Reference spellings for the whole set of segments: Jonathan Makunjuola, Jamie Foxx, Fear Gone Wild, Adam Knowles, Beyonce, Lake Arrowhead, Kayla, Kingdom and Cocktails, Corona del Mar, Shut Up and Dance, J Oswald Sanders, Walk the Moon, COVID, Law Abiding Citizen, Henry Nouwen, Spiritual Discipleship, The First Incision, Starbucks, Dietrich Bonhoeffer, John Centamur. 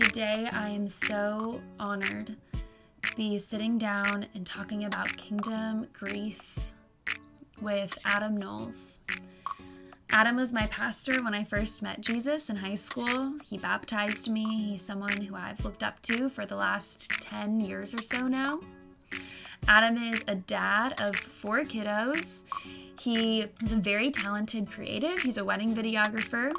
Today I am so honored to be sitting down and talking about kingdom grief with Adam Knowles. Adam was my pastor when I first met Jesus in high school. He baptized me. He's someone who I've looked up to for the last 10 years or so now. Adam is a dad of 4 kiddos. He is a very talented creative. He's a wedding videographer.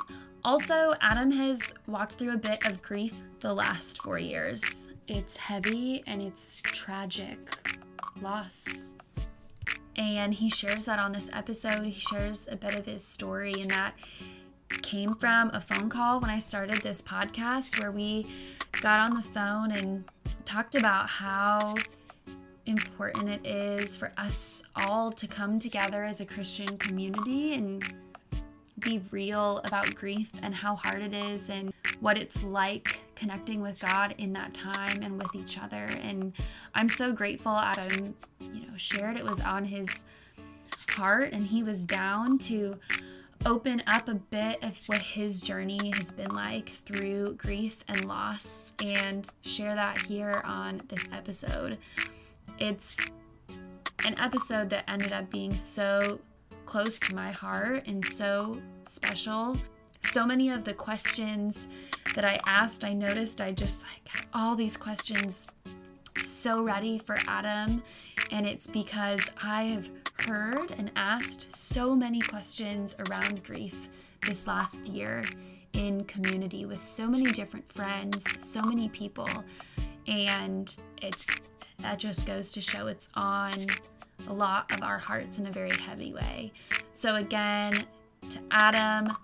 Also, Adam has walked through a bit of grief the last 4 years. It's heavy and it's tragic loss. And he shares that on this episode. He shares a bit of his story, and that came from a phone call when I started this podcast, where we got on the phone and talked about how important it is for us all to come together as a Christian community and be real about grief and how hard it is and what it's like connecting with God in that time and with each other. And I'm so grateful Adam, shared it was on his heart, and he was down to open up a bit of what his journey has been like through grief and loss and share that here on this episode. It's an episode that ended up being so close to my heart and so special. So many of the questions that I asked, I noticed I just had all these questions so ready for Adam, and it's because I have heard and asked so many questions around grief this last year in community with so many different friends, so many people, and that just goes to show it's on a lot of our hearts in a very heavy way. So again, to Adam,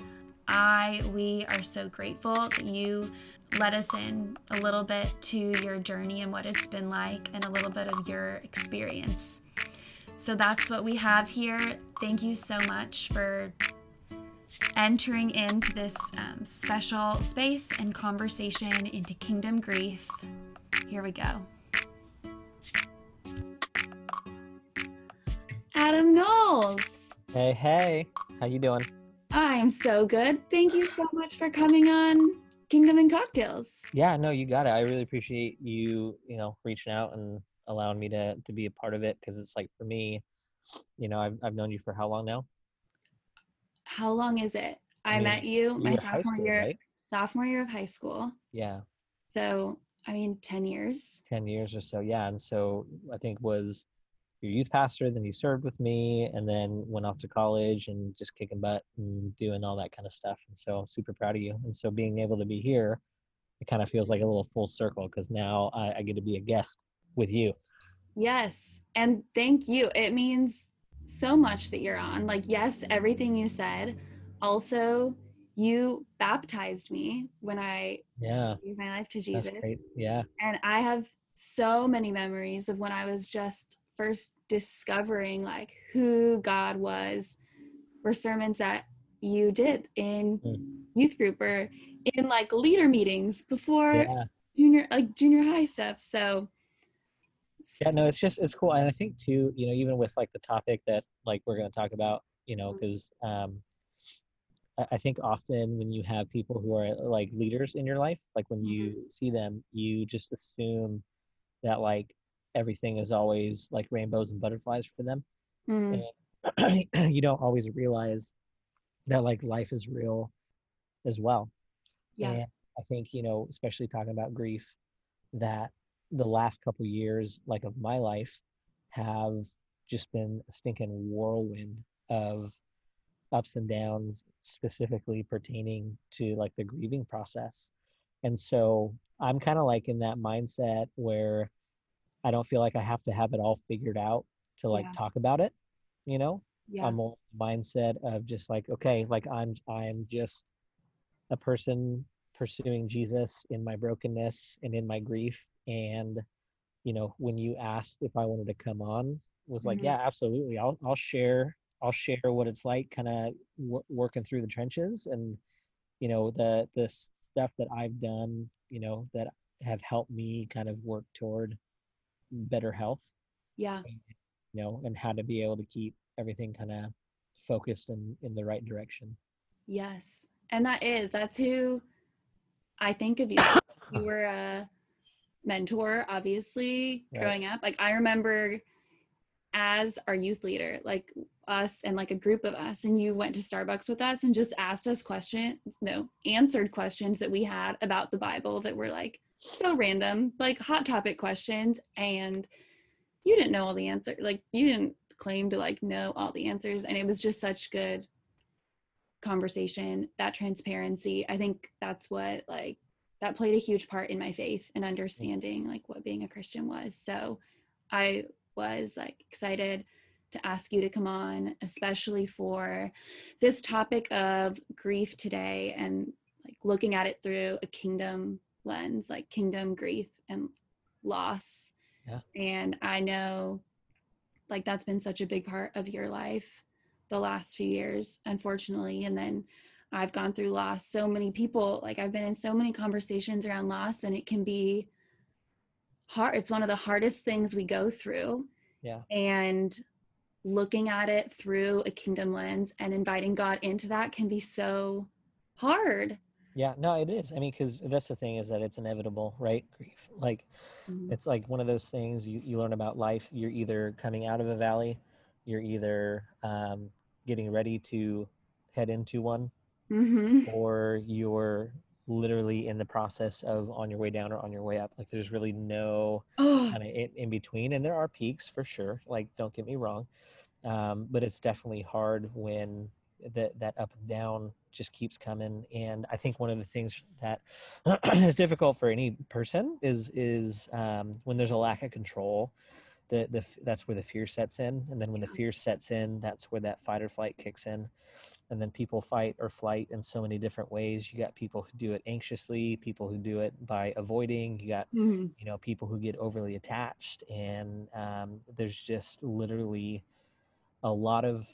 we are so grateful that you let us in a little bit to your journey and what it's been like and a little bit of your experience. So that's what we have here. Thank you so much for entering into this special space and conversation into kingdom grief. Here we go. Adam Knowles. Hey, how you doing? I'm so good. Thank you so much for coming on Kingdom and Cocktails. Yeah, no, you got it. I really appreciate you, reaching out and allowing me to be a part of it, because it's like, for me, I've known you for how long now? How long is it? I met you my sophomore year of high school. Yeah. So, 10 years. 10 years or so, yeah. And so I think was your youth pastor, then you served with me, and then went off to college and just kicking butt and doing all that kind of stuff. And so I'm super proud of you. And so being able to be here, it kind of feels like a little full circle, because now I get to be a guest with you. Yes. And thank you. It means so much that you're on. Yes, everything you said. Also, you baptized me when I gave my life to Jesus. That's great. Yeah. And I have so many memories of when I was just first discovering who God was, for sermons that you did in youth group or in leader meetings before junior high stuff. So yeah, no, it's cool. And I think too, even with the topic that we're going to talk about, because I think often when you have people who are leaders in your life, when you see them, you just assume that everything is always rainbows and butterflies for them. And you don't always realize that life is real as well. Yeah. And I think, especially talking about grief, that the last couple years, of my life have just been a stinking whirlwind of ups and downs, specifically pertaining to the grieving process. And so I'm kind of in that mindset where I don't feel I have to have it all figured out to talk about it, I'm a mindset of just okay, I'm just a person pursuing Jesus in my brokenness and in my grief. And, when you asked if I wanted to come on, was yeah, absolutely. I'll share what it's like kind of working through the trenches and, the stuff that I've done, that have helped me kind of work toward better health, and how to be able to keep everything kind of focused in the right direction. Yes, and that's who I think of you You were a mentor, obviously, growing up. Like, I remember as our youth leader, like us and like a group of us, and you went to Starbucks with us and just asked us questions, answered questions that we had about the Bible that were like so random, like hot topic questions. And you didn't know all the answers. Like, you didn't claim to like know all the answers. And it was just such good conversation, that transparency. I think that's what, like, that played a huge part in my faith and understanding like what being a Christian was. So I was like excited to ask you to come on, especially for this topic of grief today and like looking at it through a kingdom lens, like kingdom grief and loss. Yeah. And I know like that's been such a big part of your life the last few years, unfortunately. And then I've gone through loss. So many people, like I've been in so many conversations around loss, and it can be hard. It's one of the hardest things we go through. Yeah. And looking at it through a kingdom lens and inviting God into that can be so hard. Yeah, no, it is. I mean, because that's the thing, is that it's inevitable, right? Grief. Like, it's like one of those things you learn about life. You're either coming out of a valley, you're either getting ready to head into one, or you're literally in the process of on your way down or on your way up. Like, there's really no kind of in between. And there are peaks for sure. Like, don't get me wrong. But it's definitely hard when that up and down just keeps coming. And I think one of the things that is difficult for any person is when there's a lack of control, that's where the fear sets in. And then when the fear sets in, that's where that fight or flight kicks in. And then people fight or flight in so many different ways. You got people who do it anxiously, people who do it by avoiding, you got, people who get overly attached. And there's just literally a lot of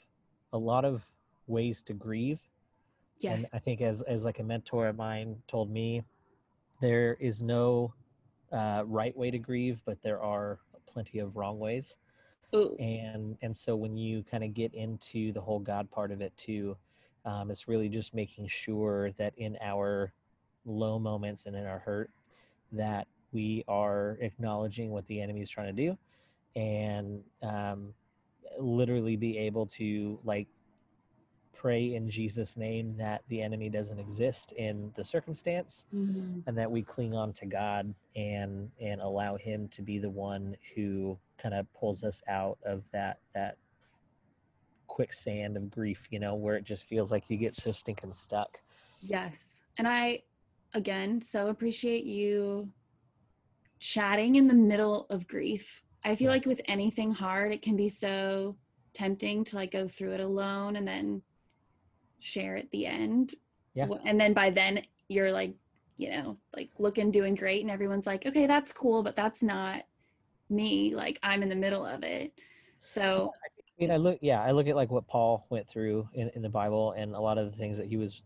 ways to grieve. Yes. And I think as like a mentor of mine told me, there is no right way to grieve, but there are plenty of wrong ways. Ooh. And so when you kind of get into the whole God part of it too, it's really just making sure that in our low moments and in our hurt, that we are acknowledging what the enemy is trying to do, and literally be able to like pray in Jesus' name that the enemy doesn't exist in the circumstance, and that we cling on to God and allow him to be the one who kind of pulls us out of that quicksand of grief, where it just feels like you get so stinking stuck. Yes. And I, again, so appreciate you chatting in the middle of grief. I feel like with anything hard, it can be so tempting to like go through it alone and then share at the end. Yeah. And then by then you're like, like looking, doing great. And everyone's like, okay, that's cool, but that's not me. Like, I'm in the middle of it. So I look at like what Paul went through in the Bible, and a lot of the things that he was,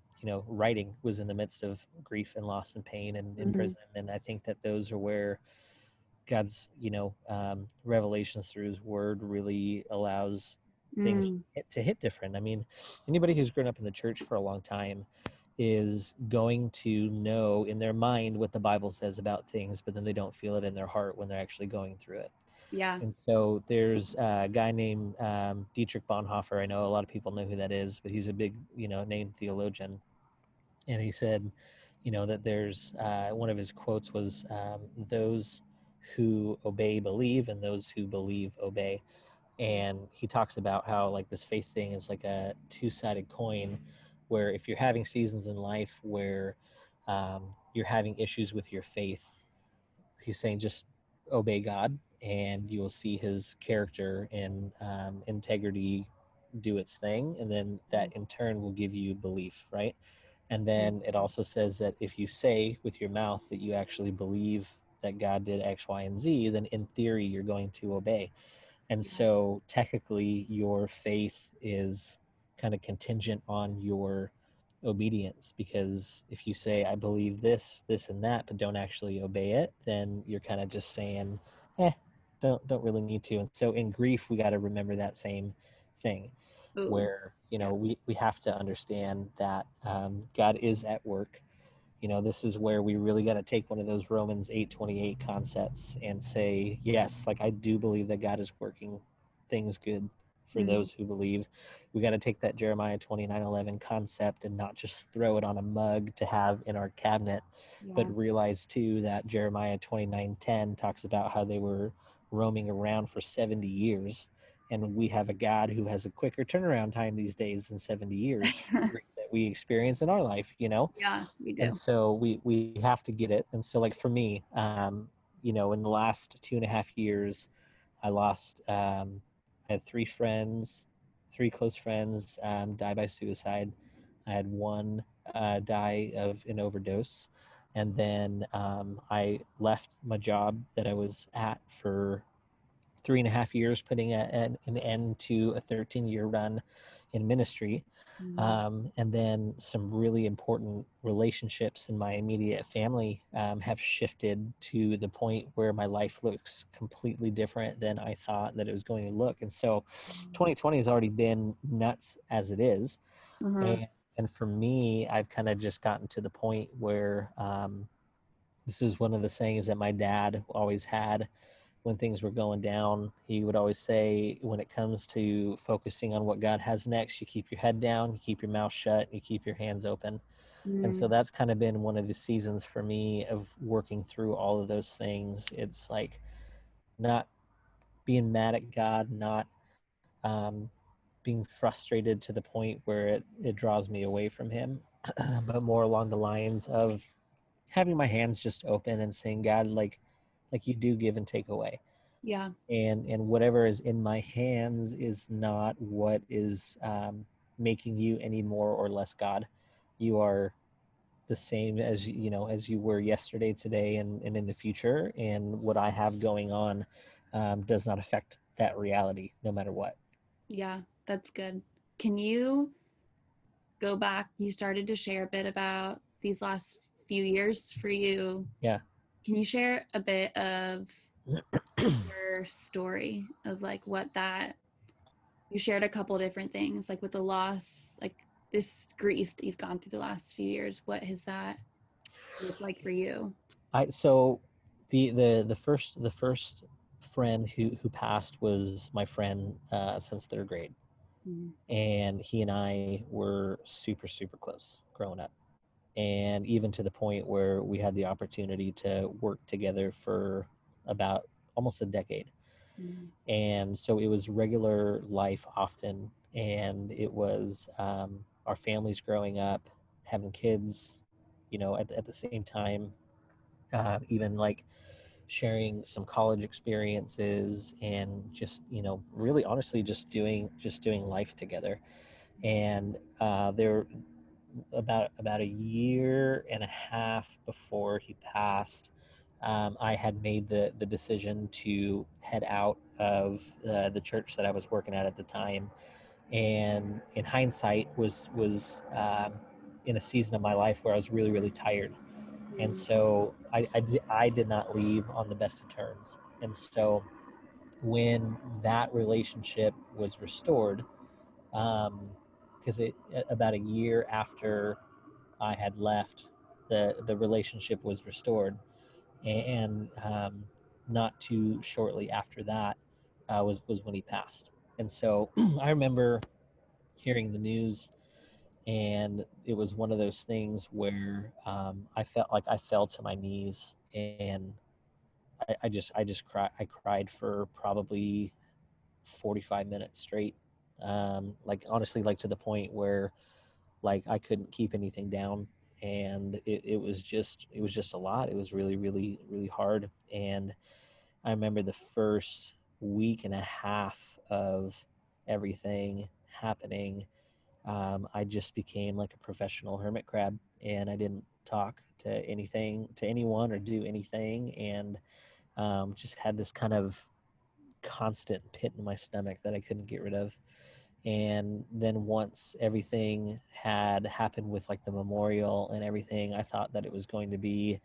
writing was in the midst of grief and loss and pain and in prison. And I think that those are where God's, revelations through his word really allows things to hit different. I mean, anybody who's grown up in the church for a long time is going to know in their mind what the Bible says about things, but then they don't feel it in their heart when they're actually going through it. Yeah. And so there's a guy named Dietrich Bonhoeffer. I know a lot of people know who that is, but he's a big, named theologian. And he said, that there's one of his quotes was those who obey believe, and those who believe obey. And he talks about how like this faith thing is like a two-sided coin, where if you're having seasons in life where you're having issues with your faith, he's saying just obey God, and you will see his character and integrity do its thing, and then that in turn will give you belief, right? And then it also says that if you say with your mouth that you actually believe that God did X, Y, and Z, then in theory you're going to obey. And so technically your faith is kind of contingent on your obedience, because if you say, I believe this, this, and that, but don't actually obey it, then you're kind of just saying, don't really need to. And so in grief, we got to remember that same thing. Ooh. Where, we have to understand that God is at work. You know, this is where we really got to take one of those Romans 8:28 concepts and say, yes, like I do believe that God is working things good for those who believe. We got to take that Jeremiah 29:11 concept and not just throw it on a mug to have in our cabinet, but realize too that Jeremiah 29:10 talks about how they were roaming around for 70 years. And we have a God who has a quicker turnaround time these days than 70 years that we experience in our life, you know? Yeah, we do. And so we have to get it. And so like for me, you know, in the last 2.5 years, I lost, I had three close friends, die by suicide. I had one, die of an overdose. And then, I left my job that I was at for 3.5 years, putting an end to a 13-year run in ministry. And then some really important relationships in my immediate family have shifted to the point where my life looks completely different than I thought that it was going to look. And so 2020 has already been nuts as it is. And for me, I've kind of just gotten to the point where this is one of the sayings that my dad always had. When things were going down, he would always say, when it comes to focusing on what God has next, you keep your head down, you keep your mouth shut, you keep your hands open. And so that's kind of been one of the seasons for me of working through all of those things. It's like not being mad at God, not being frustrated to the point where it draws me away from him, but more along the lines of having my hands just open and saying, God, like you do give and take away. Yeah. And whatever is in my hands is not what is making you any more or less God. You are the same as, you know, as you were yesterday, today, and in the future. And what I have going on does not affect that reality no matter what. Yeah, that's good. Can you go back? You started to share a bit about these last few years for you. Yeah. Can you share a bit of your story of like what that, you shared a couple different things, like with the loss, like this grief that you've gone through the last few years, what has that looked like for you? So the first friend who passed was my friend since third grade. And he and I were super, super close growing up. And even to the point where we had the opportunity to work together for about almost a decade. And so it was regular life often. And it was our families growing up, having kids, you know, at the same time, even like sharing some college experiences and just, you know, really honestly just doing life together. And there about a year and a half before he passed, I had made the decision to head out of the church that I was working at the time. And in hindsight was in a season of my life where I was really, really tired. And so I did not leave on the best of terms. And so when that relationship was restored, because about a year after I had left, the relationship was restored. And not too shortly after that was when he passed. And so I remember hearing the news, and it was one of those things where I felt like I fell to my knees, and I cried for probably 45 minutes straight. Like honestly, like to the point where like I couldn't keep anything down, and it was just a lot. It was really, really, really hard. And I remember the first week and a half of everything happening, I just became like a professional hermit crab, and I didn't talk to anything, to anyone, or do anything. And just had this kind of constant pit in my stomach that I couldn't get rid of. And then once everything had happened with like the memorial and everything, I thought that it was going to be,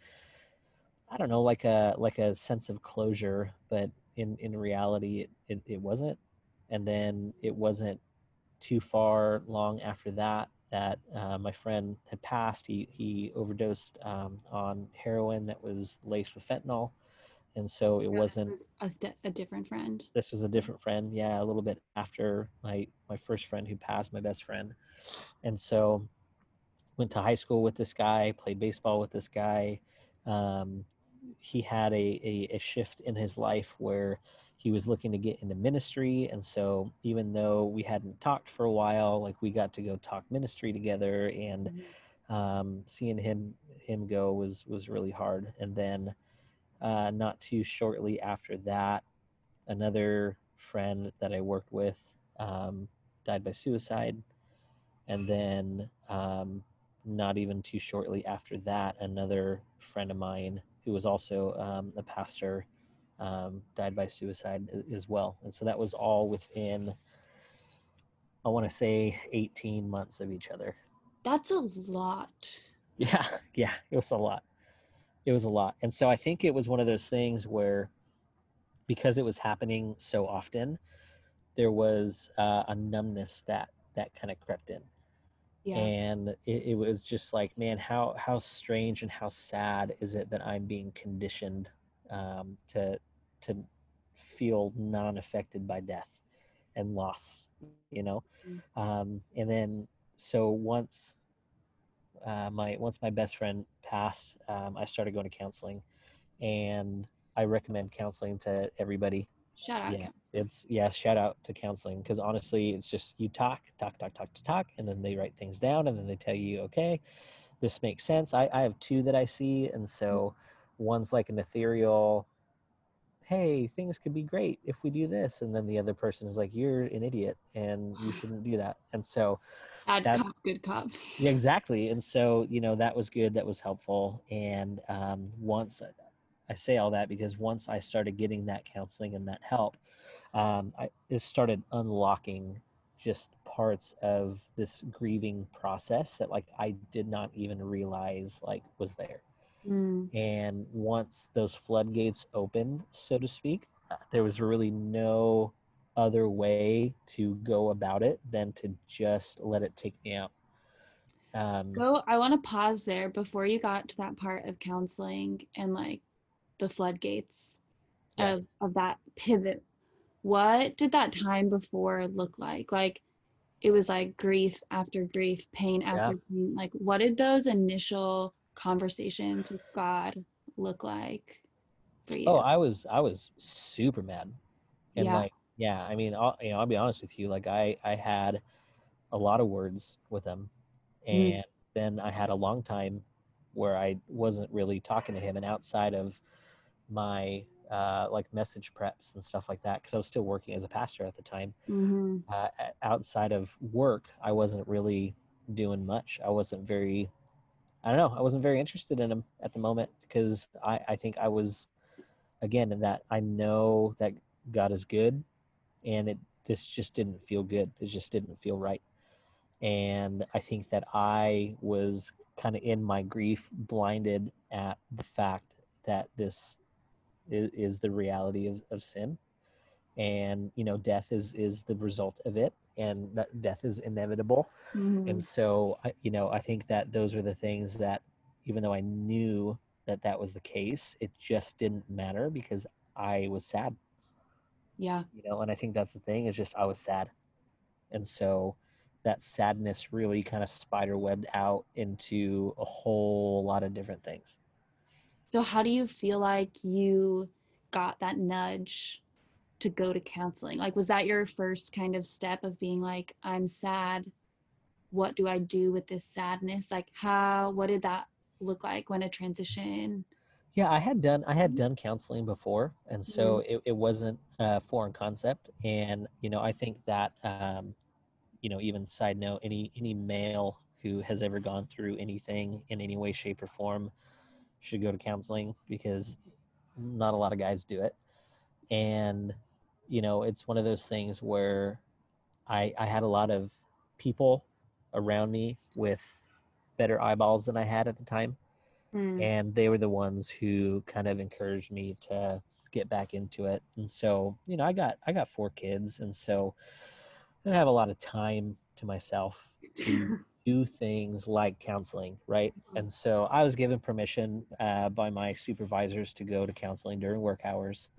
I don't know, like a sense of closure, but in reality, it wasn't. And then it wasn't too far long after that that my friend had passed. He overdosed on heroin that was laced with fentanyl. And so it wasn't a different friend. This was a different friend. Yeah. A little bit after my first friend who passed, my best friend. And so went to high school with this guy, played baseball with this guy. He had a shift in his life where he was looking to get into ministry. And so even though we hadn't talked for a while, like we got to go talk ministry together, and seeing him go was really hard. And then, not too shortly after that, another friend that I worked with died by suicide. And then not even too shortly after that, another friend of mine who was also a pastor died by suicide as well. And so that was all within, I want to say, 18 months of each other. That's a lot. Yeah, it was a lot. It was a lot. And so I think it was one of those things where, because it was happening so often, there was a numbness that kind of crept in. Yeah. And it was just like, man, how strange and how sad is it that I'm being conditioned to feel non-affected by death and loss, you know? Mm-hmm. And then, so once my best friend passed, I started going to counseling, and I recommend counseling to everybody. Shout out. Yeah, shout out to counseling. 'Cause honestly, it's just, you talk, and then they write things down, and then they tell you, okay, this makes sense. I have two that I see. And so one's like an ethereal, hey, things could be great if we do this. And then the other person is like, you're an idiot and you shouldn't do that. And so good cop. Yeah, exactly. And so, you know, that was good. That was helpful. And once I say all that, because once I started getting that counseling and that help, it started unlocking just parts of this grieving process that like I did not even realize like was there. Mm. And once those floodgates opened, so to speak, there was really no other way to go about it than to just let it take me out. I want to pause there before you got to that part of counseling and like the floodgates of that pivot. What did that time before look like? Like it was like grief after grief, pain after pain. Like what did those initial conversations with God look like for you? Oh, I was super mad. And I mean, I'll be honest with you. Like I had a lot of words with him, and then I had a long time where I wasn't really talking to him. And outside of my like message preps and stuff like that, because I was still working as a pastor at the time, outside of work, I wasn't really doing much. I wasn't very interested in him at the moment, because I think I was, again, in that I know that God is good, and this just didn't feel good. It just didn't feel right. And I think that I was kind of in my grief blinded at the fact that this is the reality of sin. And, you know, death is the result of it, and that death is inevitable. Mm-hmm. And so, I think that those are the things that, even though I knew that was the case, it just didn't matter because I was sad. Yeah. You know, and I think that's the thing, is just I was sad. And so that sadness really kind of spiderwebbed out into a whole lot of different things. So how do you feel like you got that nudge to go to counseling? Like, was that your first kind of step of being like, I'm sad, what do I do with this sadness? Like what did that look like when a transition? Yeah, I had done counseling before. And so it wasn't a foreign concept. And, you know, I think that, you know, even side note, any male who has ever gone through anything in any way, shape or form should go to counseling, because not a lot of guys do it. And, you know, it's one of those things where I had a lot of people around me with better eyeballs than I had at the time. And they were the ones who kind of encouraged me to get back into it. And so, you know, I got four kids, and so I didn't have a lot of time to myself to do things like counseling, right? And so I was given permission by my supervisors to go to counseling during work hours.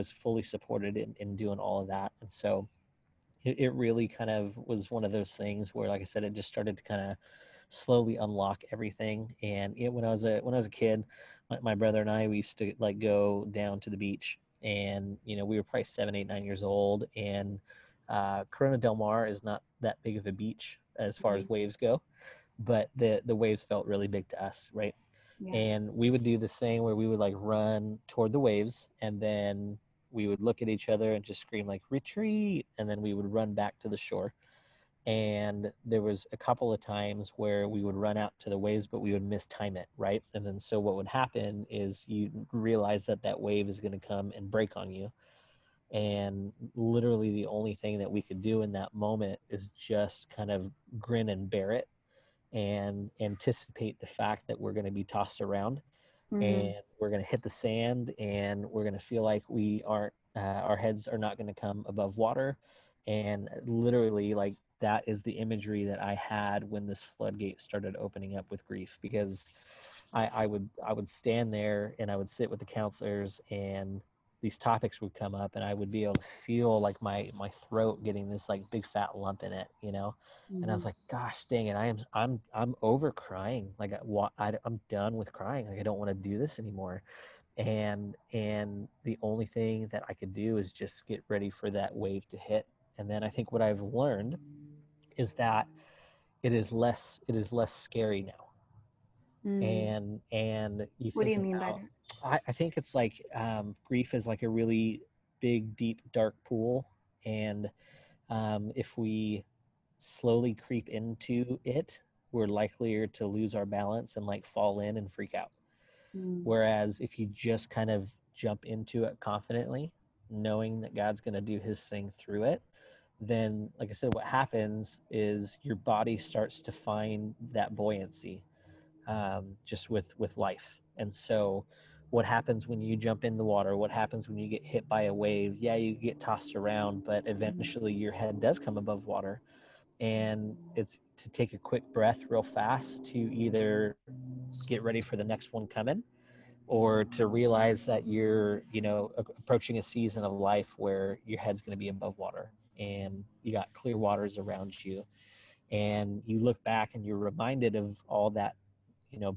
Was fully supported in doing all of that. And so it really kind of was one of those things where, like I said, it just started to kind of slowly unlock everything. And when I was a kid, my brother and I, we used to like go down to the beach, and we were probably 7, 8, 9 years old, and Corona del Mar is not that big of a beach as far as waves go, but the waves felt really big to us, right? Yeah. And we would do this thing where we would like run toward the waves, and then we would look at each other and just scream like, retreat, and then we would run back to the shore. And there was a couple of times where we would run out to the waves, but we would mistime it, right? And then so what would happen is you realize that wave is going to come and break on you. And literally the only thing that we could do in that moment is just kind of grin and bear it and anticipate the fact that we're going to be tossed around. And we're going to hit the sand, and we're going to feel like we aren't, our heads are not going to come above water. And literally, like, that is the imagery that I had when this floodgate started opening up with grief, because I would stand there and I would sit with the counselors, and these topics would come up, and I would be able to feel like my throat getting this like big fat lump in it, And I was like, gosh, dang it. I'm over crying. Like I'm done with crying. Like I don't want to do this anymore. And the only thing that I could do is just get ready for that wave to hit. And then I think what I've learned is that it is less scary now. And you what do you mean by that? I think it's like grief is like a really big, deep, dark pool. And if we slowly creep into it, we're likelier to lose our balance and like fall in and freak out. Whereas if you just kind of jump into it confidently, knowing that God's going to do his thing through it, then like I said, what happens is your body starts to find that buoyancy just with life. And so what happens when you jump in the water? What happens when you get hit by a wave? Yeah, you get tossed around, but eventually your head does come above water. And it's to take a quick breath real fast to either get ready for the next one coming, or to realize that you're, approaching a season of life where your head's going to be above water and you got clear waters around you. And you look back and you're reminded of all that,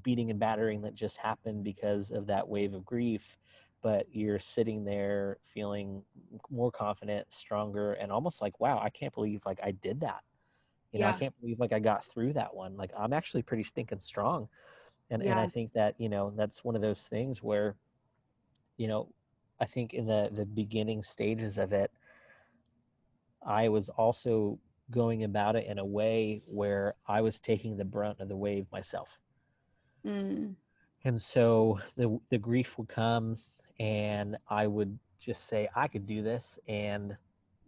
beating and battering that just happened because of that wave of grief, but you're sitting there feeling more confident, stronger, and almost like, wow, I can't believe like I did that. I can't believe like I got through that one. Like I'm actually pretty stinking strong. And I think that, that's one of those things where, I think in the beginning stages of it, I was also going about it in a way where I was taking the brunt of the wave myself. And so the grief would come, and I would just say, I could do this. And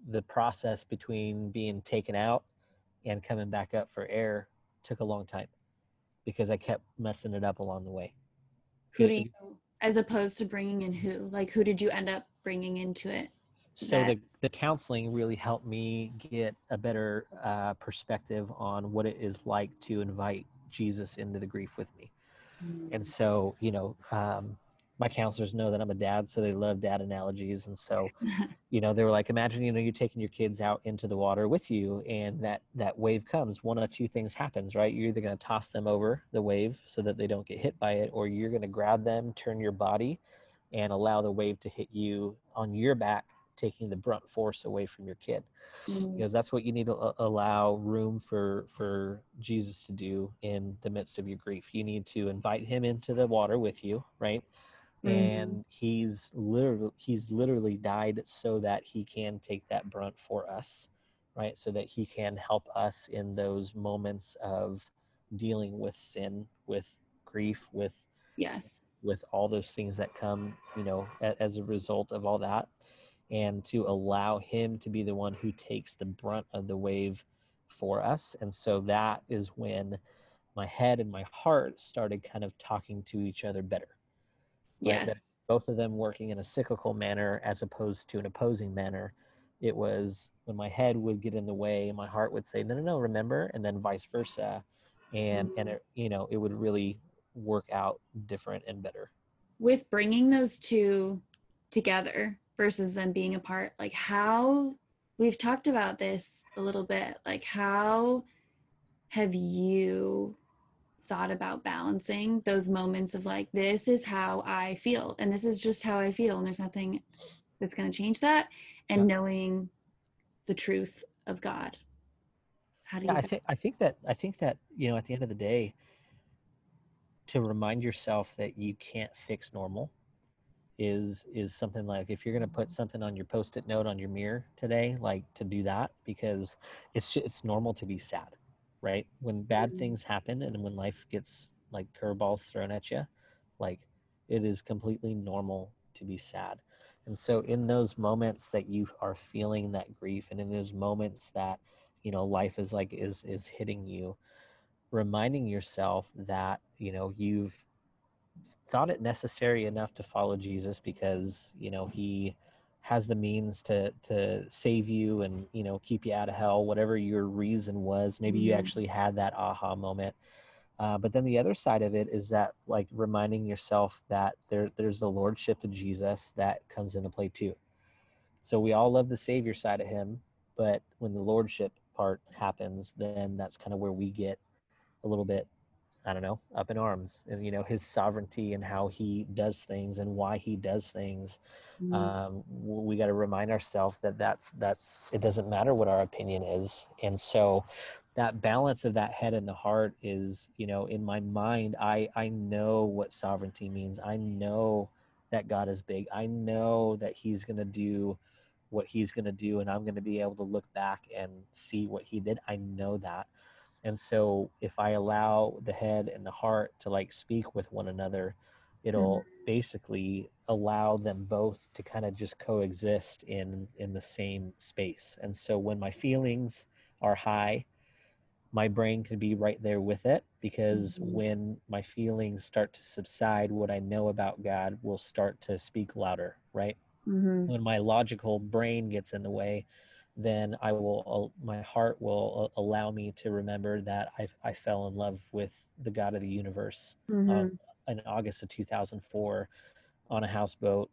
the process between being taken out and coming back up for air took a long time because I kept messing it up along the way. Who do you, as opposed to bringing in who? Like, who did you end up bringing into it? So the counseling really helped me get a better perspective on what it is like to invite Jesus into the grief with me. And so, my counselors know that I'm a dad, so they love dad analogies. And so, they were like, imagine, you're taking your kids out into the water with you, and that wave comes. One of two things happens, right? You're either going to toss them over the wave so that they don't get hit by it, or you're going to grab them, turn your body, and allow the wave to hit you on your back, taking the brunt force away from your kid. Because that's what you need to allow room for Jesus to do in the midst of your grief. You need to invite him into the water with you, right? And he's literally died so that he can take that brunt for us, right? So that he can help us in those moments of dealing with sin, with grief, with all those things that come, as a result of all that. And to allow him to be the one who takes the brunt of the wave for us. And so that is when my head and my heart started kind of talking to each other better. Yes. Right? Both of them working in a cyclical manner as opposed to an opposing manner. It was when my head would get in the way and my heart would say, no, no, no, remember, and then vice versa. And it, you know, it would really work out different and better. With bringing those two together versus them being apart, like how, we've talked about this a little bit, like how have you thought about balancing those moments of like, this is how I feel and this is just how I feel and there's nothing that's going to change that, and knowing the truth of God? How do you I think that you know, at the end of the day, to remind yourself that you can't fix normal is something like, if you're going to put something on your post-it note on your mirror today, like to do that, because it's normal to be sad, right? When bad things happen and when life gets like curveballs thrown at you, like it is completely normal to be sad. And so in those moments that you are feeling that grief, and in those moments that, you know, life is like, is hitting you, reminding yourself that, you know, you've thought it necessary enough to follow Jesus because, you know, he has the means to save you and, you know, keep you out of hell, whatever your reason was. Maybe you actually had that aha moment. But then the other side of it is that, like, reminding yourself that there's the lordship of Jesus that comes into play too. So we all love the Savior side of him, but when the lordship part happens, then that's kind of where we get a little bit, I don't know, up in arms, and, you know, his sovereignty and how he does things and why he does things. We got to remind ourselves that that's, it doesn't matter what our opinion is. And so that balance of that head and the heart is, you know, in my mind, I know what sovereignty means. I know that God is big. I know that he's going to do what he's going to do, and I'm going to be able to look back and see what he did. I know that. And so if I allow the head and the heart to like speak with one another, it'll basically allow them both to kind of just coexist in the same space. And so when my feelings are high, my brain can be right there with it, because when my feelings start to subside, what I know about God will start to speak louder, right? When my logical brain gets in the way, then I will, my heart will allow me to remember that I fell in love with the God of the universe in August of 2004 on a houseboat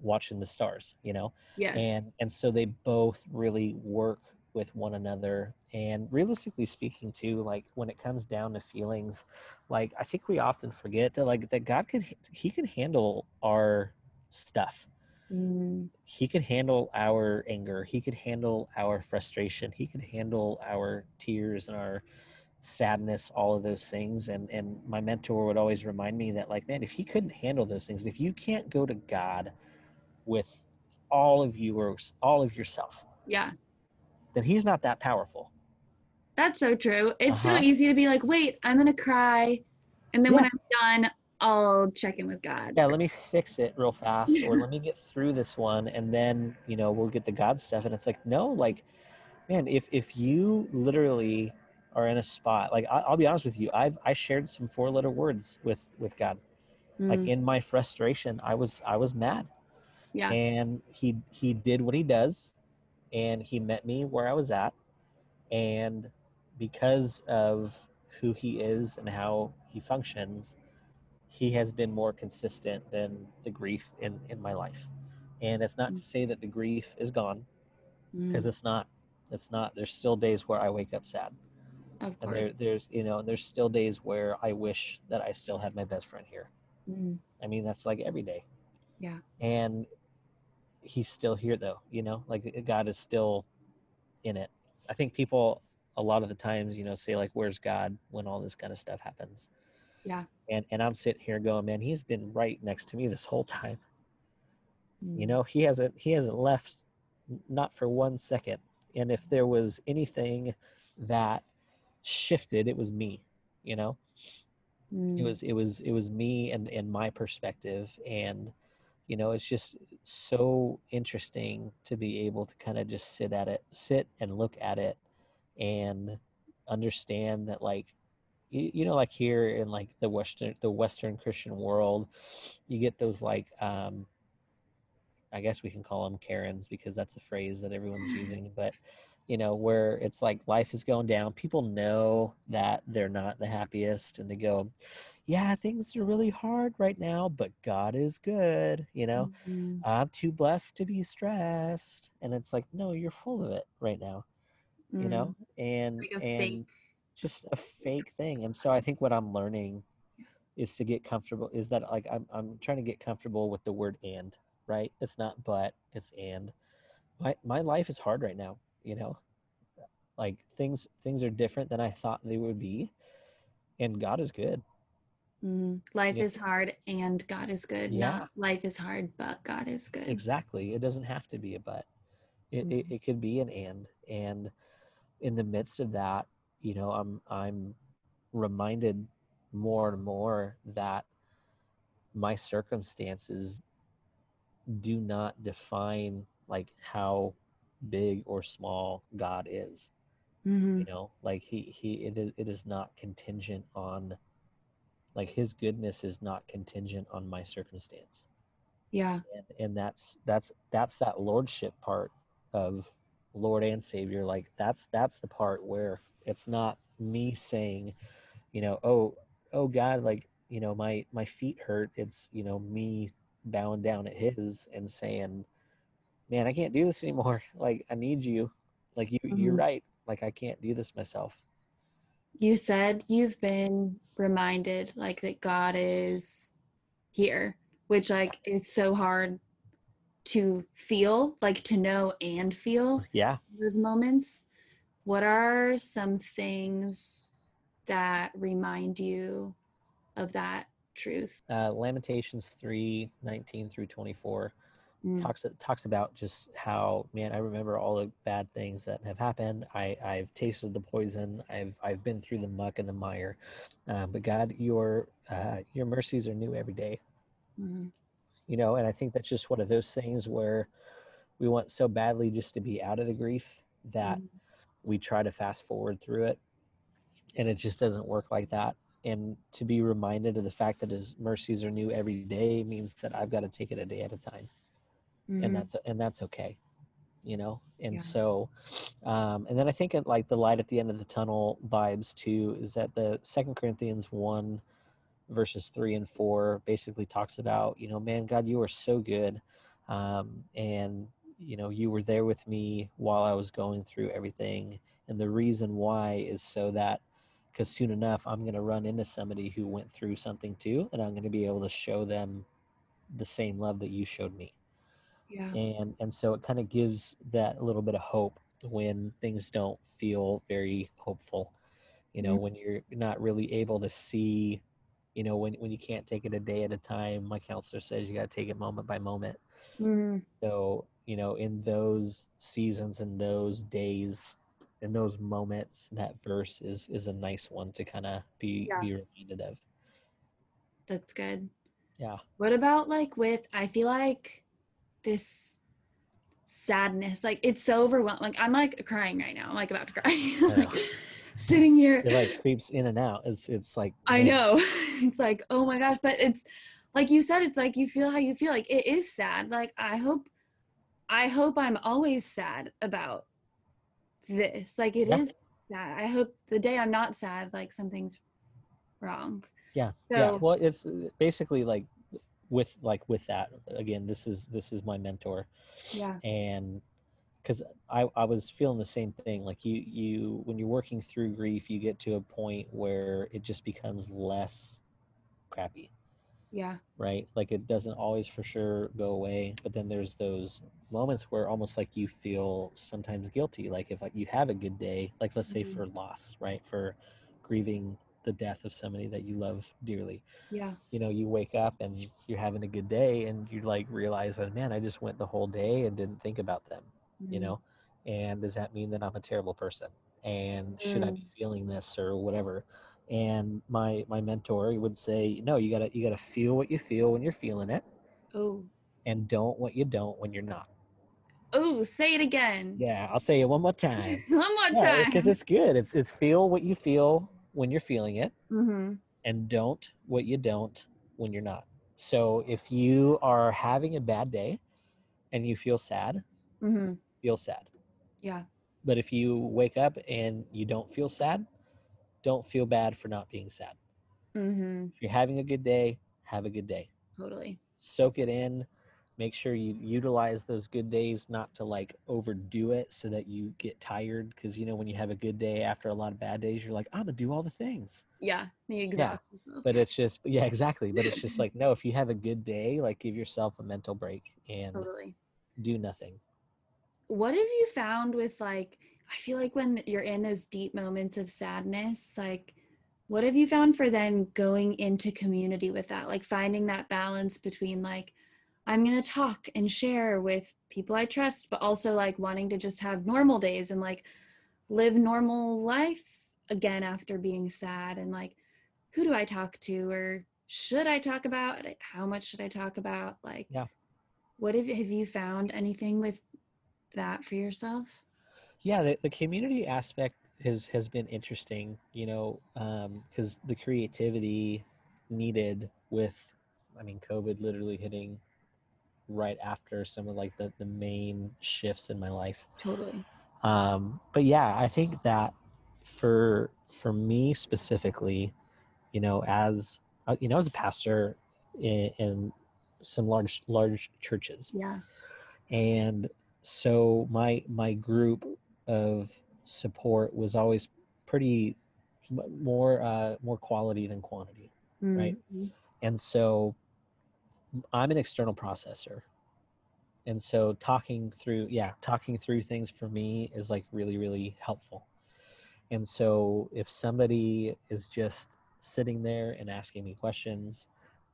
watching the stars, you know? And so they both really work with one another. And realistically speaking too, like when it comes down to feelings, like I think we often forget that, like, that God could, he can handle our stuff. He could handle our anger. He could handle our frustration. He could handle our tears and our sadness, all of those things. And my mentor would always remind me that, like, man, if he couldn't handle those things, if you can't go to God with all of yourself, then he's not that powerful. That's so true. It's so easy to be like, wait, I'm going to cry, and then when I'm done, I'll check in with God. Yeah, let me fix it real fast, or let me get through this one, and then, you know, we'll get the God stuff. And it's like, no, like, man, if you literally are in a spot, like, I'll be honest with you, I shared some 4-letter words with God. Like in my frustration, I was mad. Yeah. And he did what he does, and he met me where I was at, and because of who he is and how he functions, he has been more consistent than the grief in my life. And it's not to say that the grief is gone, because it's not, there's still days where I wake up sad. Of course. And there's, you know, there's still days where I wish that I still had my best friend here. I mean, that's like every day. Yeah. And he's still here though, you know, like God is still in it. I think people a lot of the times, you know, say like, where's God when all this kind of stuff happens? Yeah. And I'm sitting here going, man, he's been right next to me this whole time. You know, he hasn't left, not for one second. And if there was anything that shifted, it was me, you know, it was me and my perspective. And, you know, it's just so interesting to be able to kind of just sit and look at it and understand that, like, you know, like here in like the Western Christian world, you get those like I guess we can call them Karens because that's a phrase that everyone's using, but you know, where it's like life is going down. People know that they're not the happiest and they go, yeah, things are really hard right now, but God is good. You know, mm-hmm. I'm too blessed to be stressed. And it's like, no, you're full of it right now, you know, and, like a fake. Just a fake thing. And so I think what I'm learning is to get comfortable is that like, I'm trying to get comfortable with the word and, right? It's not, but it's, and my life is hard right now. You know, like things are different than I thought they would be, and God is good. Life is hard and God is good. Yeah. Not life is hard, but God is good. Exactly. It doesn't have to be a but. It could be an and in the midst of that, you know, I'm reminded more and more that my circumstances do not define like how big or small God is. You know, like it is not contingent on, like, his goodness is not contingent on my circumstance. Yeah. And that's that lordship part of Lord and Savior. Like that's the part where it's not me saying, you know, oh God, like, you know, my feet hurt. It's, you know, me bowing down at his and saying, man, I can't do this anymore. Like, I need you. Like you're right. Like, I can't do this myself. You said you've been reminded like that God is here, which like is so hard to feel, like to know and feel. Yeah. Those moments. What are some things that remind you of that truth? Lamentations 3:19-24. Talks about just how, man, I remember all the bad things that have happened. I've tasted the poison. I've been through the muck and the mire, but God, your mercies are new every day. You know, and I think that's just one of those things where we want so badly just to be out of the grief that we try to fast forward through it, and it just doesn't work like that. And to be reminded of the fact that his mercies are new every day means that I've got to take it a day at a time. And that's okay, you know? And so, and then I think it, like the light at the end of the tunnel vibes too, is that the Second Corinthians 1:3-4 basically talks about, you know, man, God, you are so good. And you know, you were there with me while I was going through everything. And the reason why is so that, because soon enough, I'm going to run into somebody who went through something too, and I'm going to be able to show them the same love that you showed me. Yeah. And so it kind of gives that little bit of hope when things don't feel very hopeful, you know, when you're not really able to see, you know, when you can't take it a day at a time. My counselor says you got to take it moment by moment. So, you know, in those seasons, in those days, in those moments, that verse is a nice one to kind of be reminded of. That's good. Yeah. What about like with, I feel like, this sadness, like it's so overwhelming. Like I'm like crying right now. I'm like about to cry. Like, sitting here, it like creeps in and out. It's like, I know. It's like, oh my gosh. But it's like you said, it's like you feel how you feel. Like it is sad. Like I hope I'm always sad about this. Like it is sad. I hope the day I'm not sad, like something's wrong. Yeah. So, yeah. Well, it's basically like with that, again, this is my mentor. Yeah. And because I was feeling the same thing. Like you, when you're working through grief, you get to a point where it just becomes less crappy. Yeah. Right. Like it doesn't always for sure go away, but then there's those moments where almost like you feel sometimes guilty. Like if like you have a good day, like let's say for loss, right? For grieving the death of somebody that you love dearly. Yeah. You know, you wake up and you're having a good day and you like realize that, man, I just went the whole day and didn't think about them, you know? And does that mean that I'm a terrible person? And should I be feeling this or whatever? And my mentor would say, no, you gotta feel what you feel when you're feeling it. Oh. And don't what you don't when you're not. Oh, say it again. Yeah. I'll say it one more time. One more time. Because it's good. It's feel what you feel when you're feeling it, and don't what you don't when you're not. So if you are having a bad day and you feel sad, mm-hmm. feel sad. Yeah. But if you wake up and you don't feel sad, don't feel bad for not being sad. Mm-hmm. If you're having a good day, have a good day. Totally. Soak it in. Make sure you utilize those good days, not to like overdo it so that you get tired. Because, you know, when you have a good day after a lot of bad days, you're like, I'm going to do all the things. Yeah, you exhaust yourself. But it's just, yeah, exactly. But it's just like, no, if you have a good day, like give yourself a mental break and totally. Do nothing. What have you found with like, I feel like when you're in those deep moments of sadness, like what have you found for then going into community with that? Like finding that balance between like, I'm going to talk and share with people I trust, but also like wanting to just have normal days and like live normal life again after being sad. And like, who do I talk to, or should I talk about it? How much should I talk about? Like, yeah. What have you found anything with that for yourself? Yeah. The community aspect has been interesting, you know, cause the creativity needed with, I mean, COVID literally hitting right after some of like the main shifts in my life. Totally. But yeah, I think that for me specifically, you know, as a pastor in some large churches. Yeah. And so my group of support was always pretty more quality than quantity. Mm-hmm. Right. And so I'm an external processor. And so talking through things for me is like really, really helpful. And so if somebody is just sitting there and asking me questions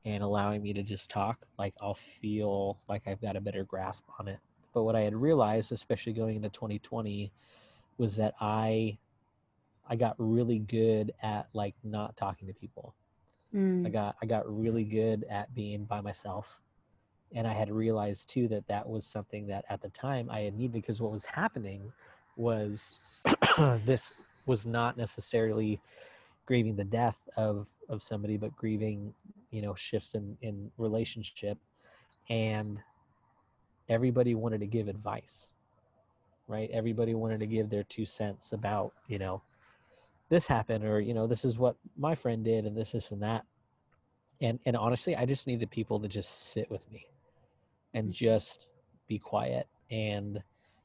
and allowing me to just talk, like I'll feel like I've got a better grasp on it. But what I had realized, especially going into 2020, was that I got really good at like not talking to people. Mm. I got really good at being by myself. And I had realized too that was something that at the time I had needed, because what was happening was this was not necessarily grieving the death of somebody, but grieving, you know, shifts in relationship. And everybody wanted to give advice, right? Everybody wanted to give their 2 cents about, you know, this happened, or, you know, this is what my friend did, and this and that. And honestly, I just needed people to just sit with me and just be quiet. And,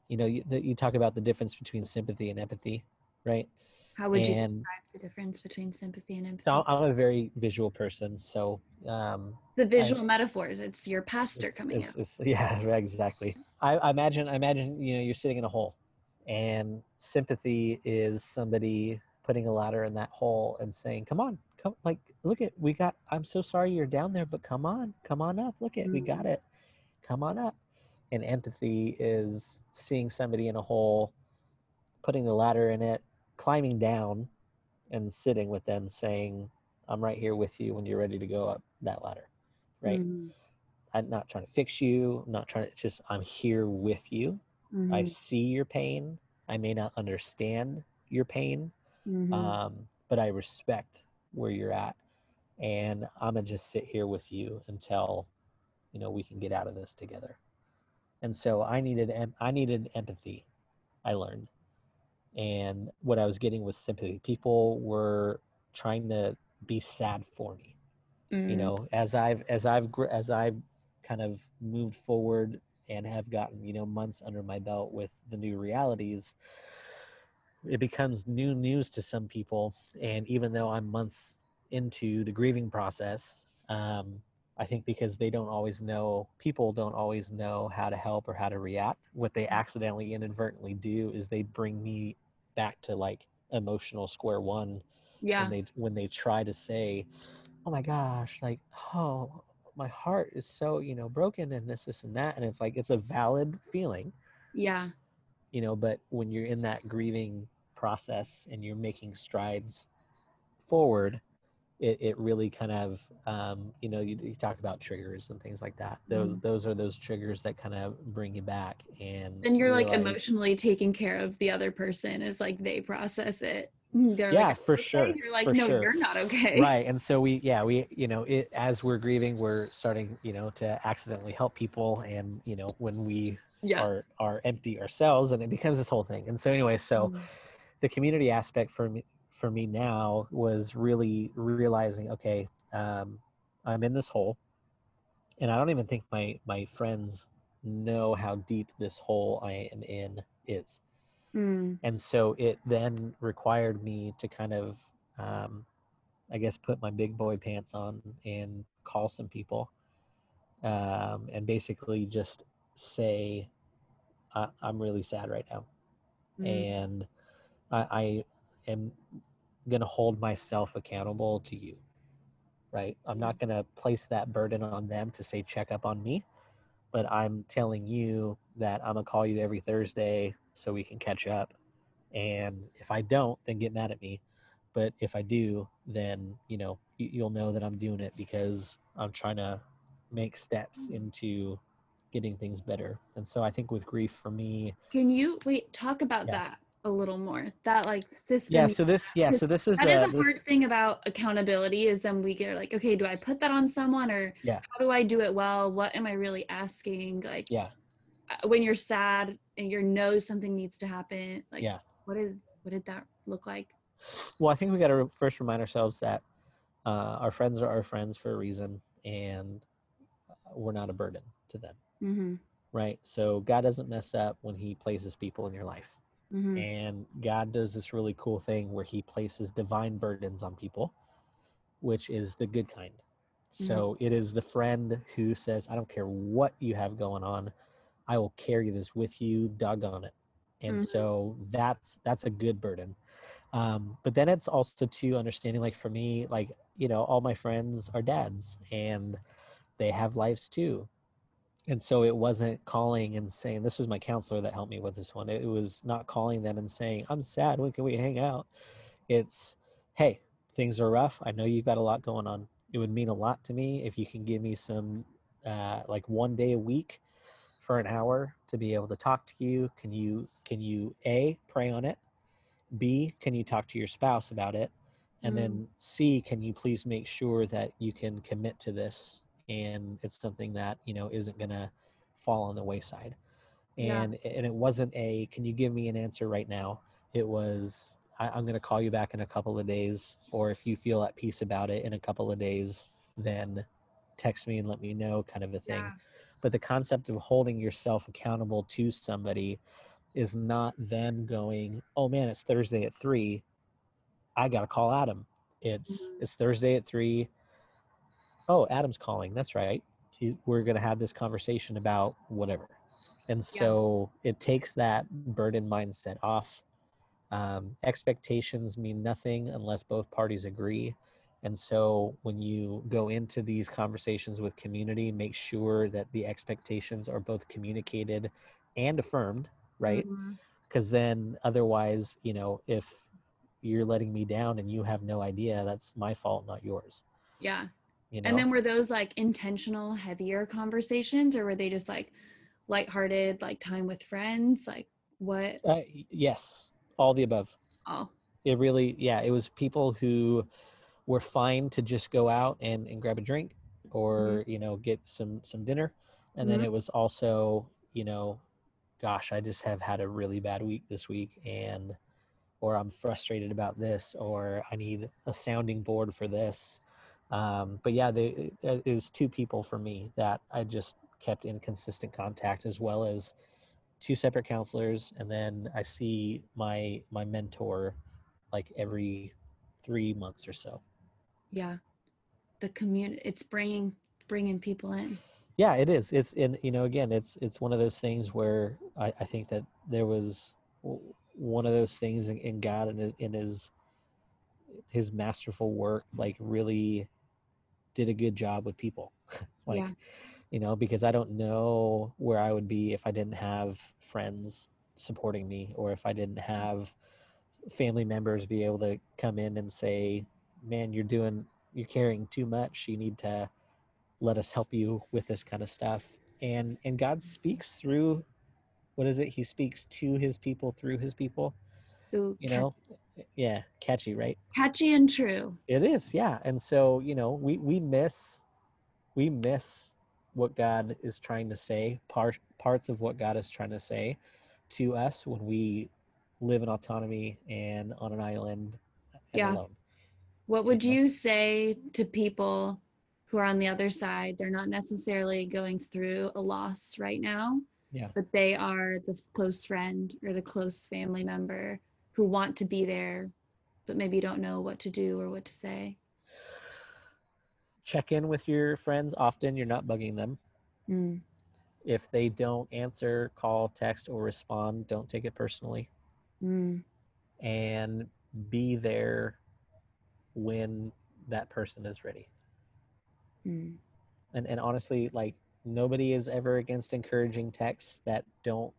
you know, you talk about the difference between sympathy and empathy, right? How would you describe the difference between sympathy and empathy? So I'm a very visual person. So the visual metaphors, it's your pastor coming out. Yeah, exactly. I imagine, you know, you're sitting in a hole, and sympathy is somebody putting a ladder in that hole and saying, come on, like, look at, we got, I'm so sorry you're down there, but come on up. Look at, we got it. Come on up. And empathy is seeing somebody in a hole, putting the ladder in it, climbing down and sitting with them, saying, I'm right here with you when you're ready to go up that ladder. Right. Mm-hmm. I'm not trying to fix you. I'm not trying to, just, I'm here with you. Mm-hmm. I see your pain. I may not understand your pain. Mm-hmm. But I respect where you're at, and I'm gonna just sit here with you until, you know, we can get out of this together. And so I needed empathy. I learned, and what I was getting was sympathy. People were trying to be sad for me. Mm-hmm. You know, as I've kind of moved forward and have gotten, you know, months under my belt with the new realities, it becomes new news to some people. And even though I'm months into the grieving process, I think because people don't always know how to help or how to react, what they accidentally, inadvertently do is they bring me back to like emotional square one. Yeah. When they try to say, oh my gosh, like, oh, my heart is so, you know, broken, and this and that. And it's like, it's a valid feeling. Yeah. You know, but when you're in that grieving process and you're making strides forward, it really kind of, you know, you talk about triggers and things like that. Those are those triggers that kind of bring you back. And you're like emotionally taking care of the other person as like they process it. They're like, for sure. You're like, no, sure. You're not okay. Right. And so we, as we're grieving, we're starting, to accidentally help people. And, when we are empty ourselves, and it becomes this whole thing. And so anyway, the community aspect for me now was really realizing, okay, I'm in this hole, and I don't even think my friends know how deep this hole I am in is. And so it then required me to kind of, put my big boy pants on and call some people, and basically just say, I'm really sad right now. And I am going to hold myself accountable to you, right? I'm not going to place that burden on them to say, check up on me, but I'm telling you that I'm going to call you every Thursday so we can catch up. And if I don't, then get mad at me. But if I do, then, you'll know that I'm doing it because I'm trying to make steps into getting things better. And so I think with grief for me. Can you talk about that a little more? That system. Yeah. So this is the hard thing about accountability is then we get like, okay, do I put that on someone or how do I do it? Well, what am I really asking? When you're sad and you know something needs to happen, what did that look like? Well, I think we got to first remind ourselves that our friends are our friends for a reason, and we're not a burden to them, right? So God doesn't mess up when He places people in your life, and God does this really cool thing where He places divine burdens on people, which is the good kind. So it is the friend who says, I don't care what you have going on, I will carry this with you, doggone it. And so that's a good burden. But then it's also to understanding, for me, all my friends are dads and they have lives too. And so it wasn't calling and saying, this was my counselor that helped me with this one. It was not calling them and saying, I'm sad, when can we hang out? It's, hey, things are rough. I know you've got a lot going on. It would mean a lot to me if you can give me some, 1 day a week for an hour to be able to talk to you. Can you A, pray on it? B, can you talk to your spouse about it? And then C, can you please make sure that you can commit to this and it's something that, isn't going to fall on the wayside. And it wasn't a, can you give me an answer right now? It was, I'm going to call you back in a couple of days, or if you feel at peace about it in a couple of days, then text me and let me know, kind of a thing. Yeah. But the concept of holding yourself accountable to somebody is not them going, oh man, it's Thursday at 3:00. I got to call Adam. It's Thursday at 3:00. Oh, Adam's calling. That's right. We're going to have this conversation about whatever. And so it takes that burden mindset off. Expectations mean nothing unless both parties agree. And so when you go into these conversations with community, make sure that the expectations are both communicated and affirmed, right? Because then otherwise, if you're letting me down and you have no idea, that's my fault, not yours. Yeah. And then were those intentional, heavier conversations, or were they just lighthearted, time with friends? What? Yes. All the above. Oh. It really, it was people who were fine to just go out and grab a drink or, get some dinner. And then it was also, gosh, I just have had a really bad week this week, and, or I'm frustrated about this, or I need a sounding board for this. It was two people for me that I just kept in consistent contact, as well as two separate counselors. And then I see my mentor every 3 months or so. Yeah. The community, it's bringing people in. Yeah, it is. It's in, again, it's one of those things where I think that there was one of those things in God and in his masterful work, really did a good job with people. Because I don't know where I would be if I didn't have friends supporting me, or if I didn't have family members be able to come in and say, man, you're carrying too much. You need to let us help you with this kind of stuff. And God speaks through, He speaks to his people through his people. who, you know, yeah, catchy, right? Catchy and true. It is, yeah. And so, you know, we miss what God is trying to say, parts of what God is trying to say to us when we live in autonomy and on an island and yeah. alone. What would you say to people who are on the other side? They're not necessarily going through a loss right now, yeah. but they are the close friend or the close family member who want to be there, but maybe don't know what to do or what to say. Check in with your friends often. You're not bugging them. Mm. If they don't answer, call, text, or respond, don't take it personally. Mm. And be there when that person is ready. Mm. And honestly, like, nobody is ever against encouraging texts that don't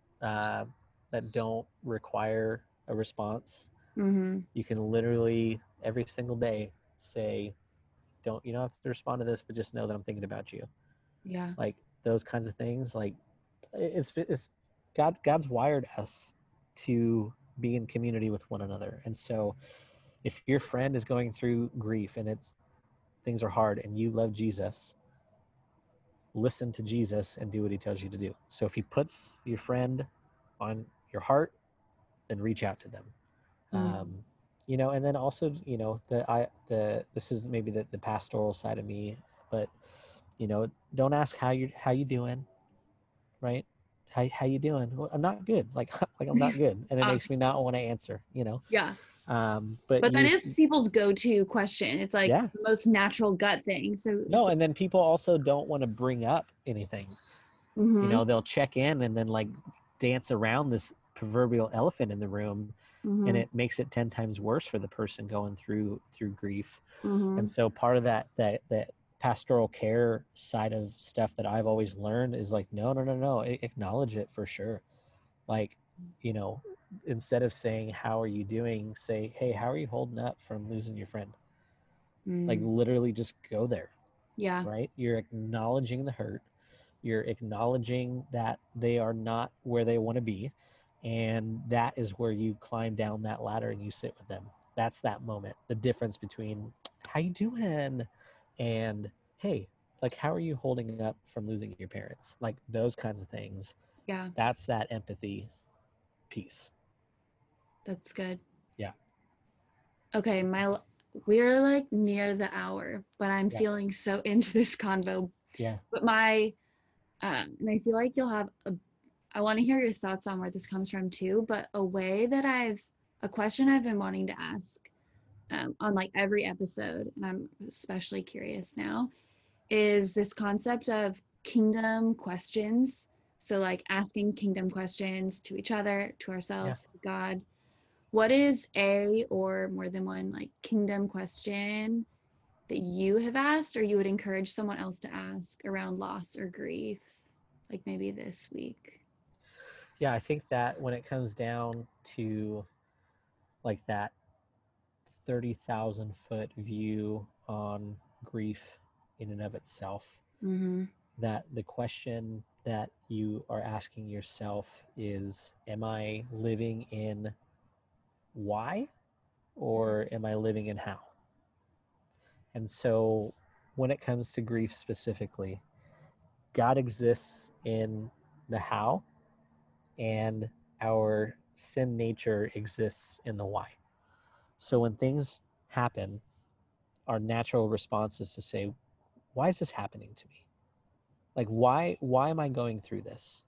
require a response. Mm-hmm. You can literally every single day say, you don't have to respond to this, but just know that I'm thinking about you. Yeah. Like those kinds of things. Like it's God's wired us to be in community with one another. And so if your friend is going through grief and things are hard and you love Jesus, listen to Jesus and do what he tells you to do. So if he puts your friend on your heart, then reach out to them. Mm-hmm. You know, and then also, you know, this is maybe the pastoral side of me, but you know, don't ask how you doing, right? How you doing? Well, I'm not good. Like I'm not good, and it makes me not want to answer. You know. Yeah. But that is people's go-to question. It's like yeah. the most natural gut thing. So no, and then people also don't want to bring up anything. Mm-hmm. You know, they'll check in and then like dance around this proverbial elephant in the room. Mm-hmm. And it makes it 10 times worse for the person going through grief. Mm-hmm. And so part of that pastoral care side of stuff that I've always learned is like, no, acknowledge it for sure. Like, you know, instead of saying, how are you doing? Say, hey, how are you holding up from losing your friend? Mm-hmm. Like literally just go there. Yeah. Right. You're acknowledging the hurt. You're acknowledging that they are not where they want to be. And that is where you climb down that ladder and you sit with them. That's that moment. The difference between how you doing and hey, like, how are you holding up from losing your parents? Like those kinds of things. Yeah. That's that empathy piece. That's good. Yeah. Okay. We're like near the hour, but I'm yeah. feeling so into this convo. Yeah. But and I feel like you'll have I want to hear your thoughts on where this comes from too, but a question I've been wanting to ask on like every episode, and I'm especially curious now, is this concept of kingdom questions. So like asking kingdom questions to each other, to ourselves, yeah. to God. What is or more than one like kingdom question that you have asked or you would encourage someone else to ask around loss or grief, like maybe this week? Yeah, I think that when it comes down to like that 30,000 foot view on grief in and of itself, mm-hmm. that the question that you are asking yourself is, am I living in why or am I living in how? And so when it comes to grief specifically, God exists in the how, and our sin nature exists in the why. So when things happen, our natural response is to say, why is this happening to me? Like, why am I going through this?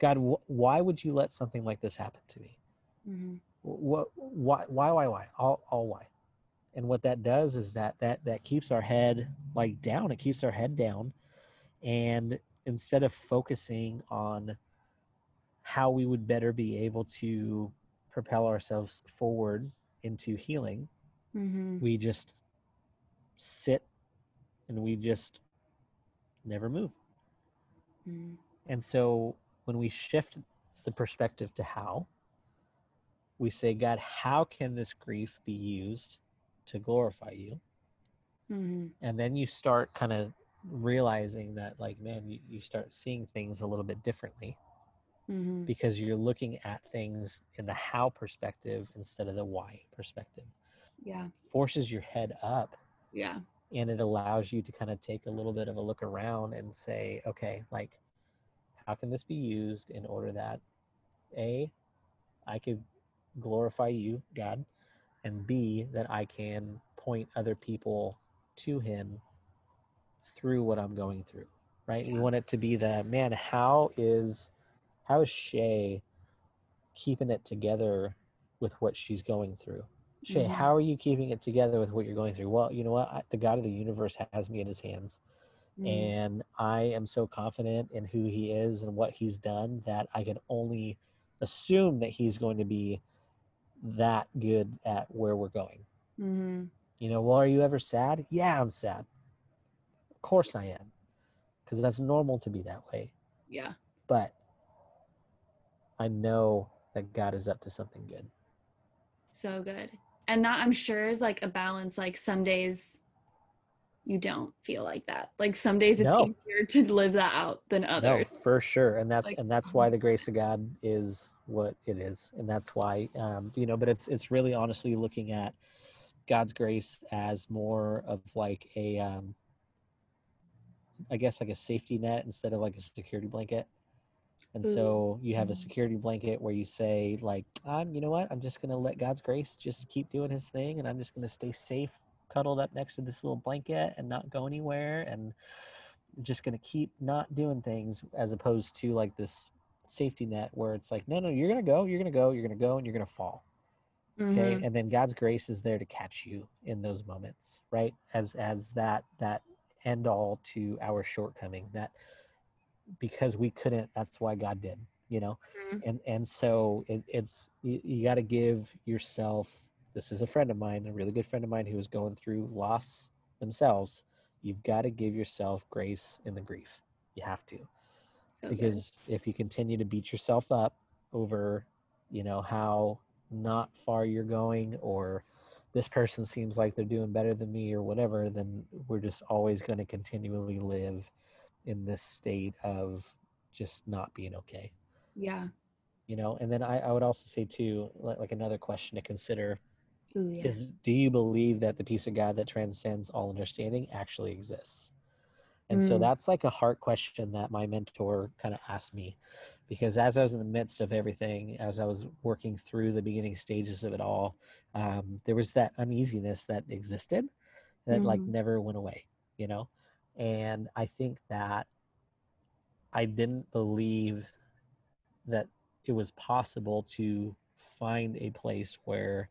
God, why would you let something like this happen to me? Mm-hmm. Why? All why. And what that does is that keeps our head like down. It keeps our head down. And instead of focusing on how we would better be able to propel ourselves forward into healing, mm-hmm. we just sit and we just never move. Mm-hmm. And so when we shift the perspective to how, we say, God, how can this grief be used to glorify you? Mm-hmm. And then you start kind of realizing that, like, man, you start seeing things a little bit differently. mm-hmm. because you're looking at things in the how perspective instead of the why perspective. Yeah. Forces your head up. Yeah. And it allows you to kind of take a little bit of a look around and say, okay, like, how can this be used in order that A, I could glorify you, God, and B, that I can point other people to him through what I'm going through, right? Yeah. We want it to be the, man, how is Shay keeping it together with what she's going through? Shay, mm-hmm. how are you keeping it together with what you're going through? Well, you know what? The God of the universe has me in his hands. Mm-hmm. And I am so confident in who he is and what he's done that I can only assume that he's going to be that good at where we're going. Mm-hmm. You know, well, are you ever sad? Yeah, I'm sad. Of course I am. Because that's normal to be that way. Yeah. But I know that God is up to something good. So good. And that, I'm sure, is like a balance. Like some days you don't feel like that. Like some days it's easier to live that out than others. No, for sure. And that's, like, and that's why the grace of God is what it is. And that's why, you know, but it's really honestly looking at God's grace as more of like a, I guess like a safety net instead of like a security blanket. And Ooh. So you have a security blanket where you say like, you know what, I'm just going to let God's grace just keep doing his thing. And I'm just going to stay safe, cuddled up next to this little blanket and not go anywhere. And just going to keep not doing things, as opposed to like this safety net where it's like, no, you're going to go, and you're going to fall. Mm-hmm. Okay. And then God's grace is there to catch you in those moments, right? As that end all to our shortcoming, that because we couldn't, that's why God did, you know? Mm-hmm. And so it's, you got to give yourself, this is a friend of mine, a really good friend of mine who was going through loss themselves. You've got to give yourself grace in the grief. You have to, because if you continue to beat yourself up over, you know, how not far you're going, or this person seems like they're doing better than me or whatever, then we're just always going to continually live in this state of just not being okay. Yeah. You know, and then I would also say too, like another question to consider is, do you believe that the peace of God that transcends all understanding actually exists? And so that's like a heart question that my mentor kind of asked me, because as I was in the midst of everything, as I was working through the beginning stages of it all, there was that uneasiness that existed that like never went away, you know? And I think that I didn't believe that it was possible to find a place where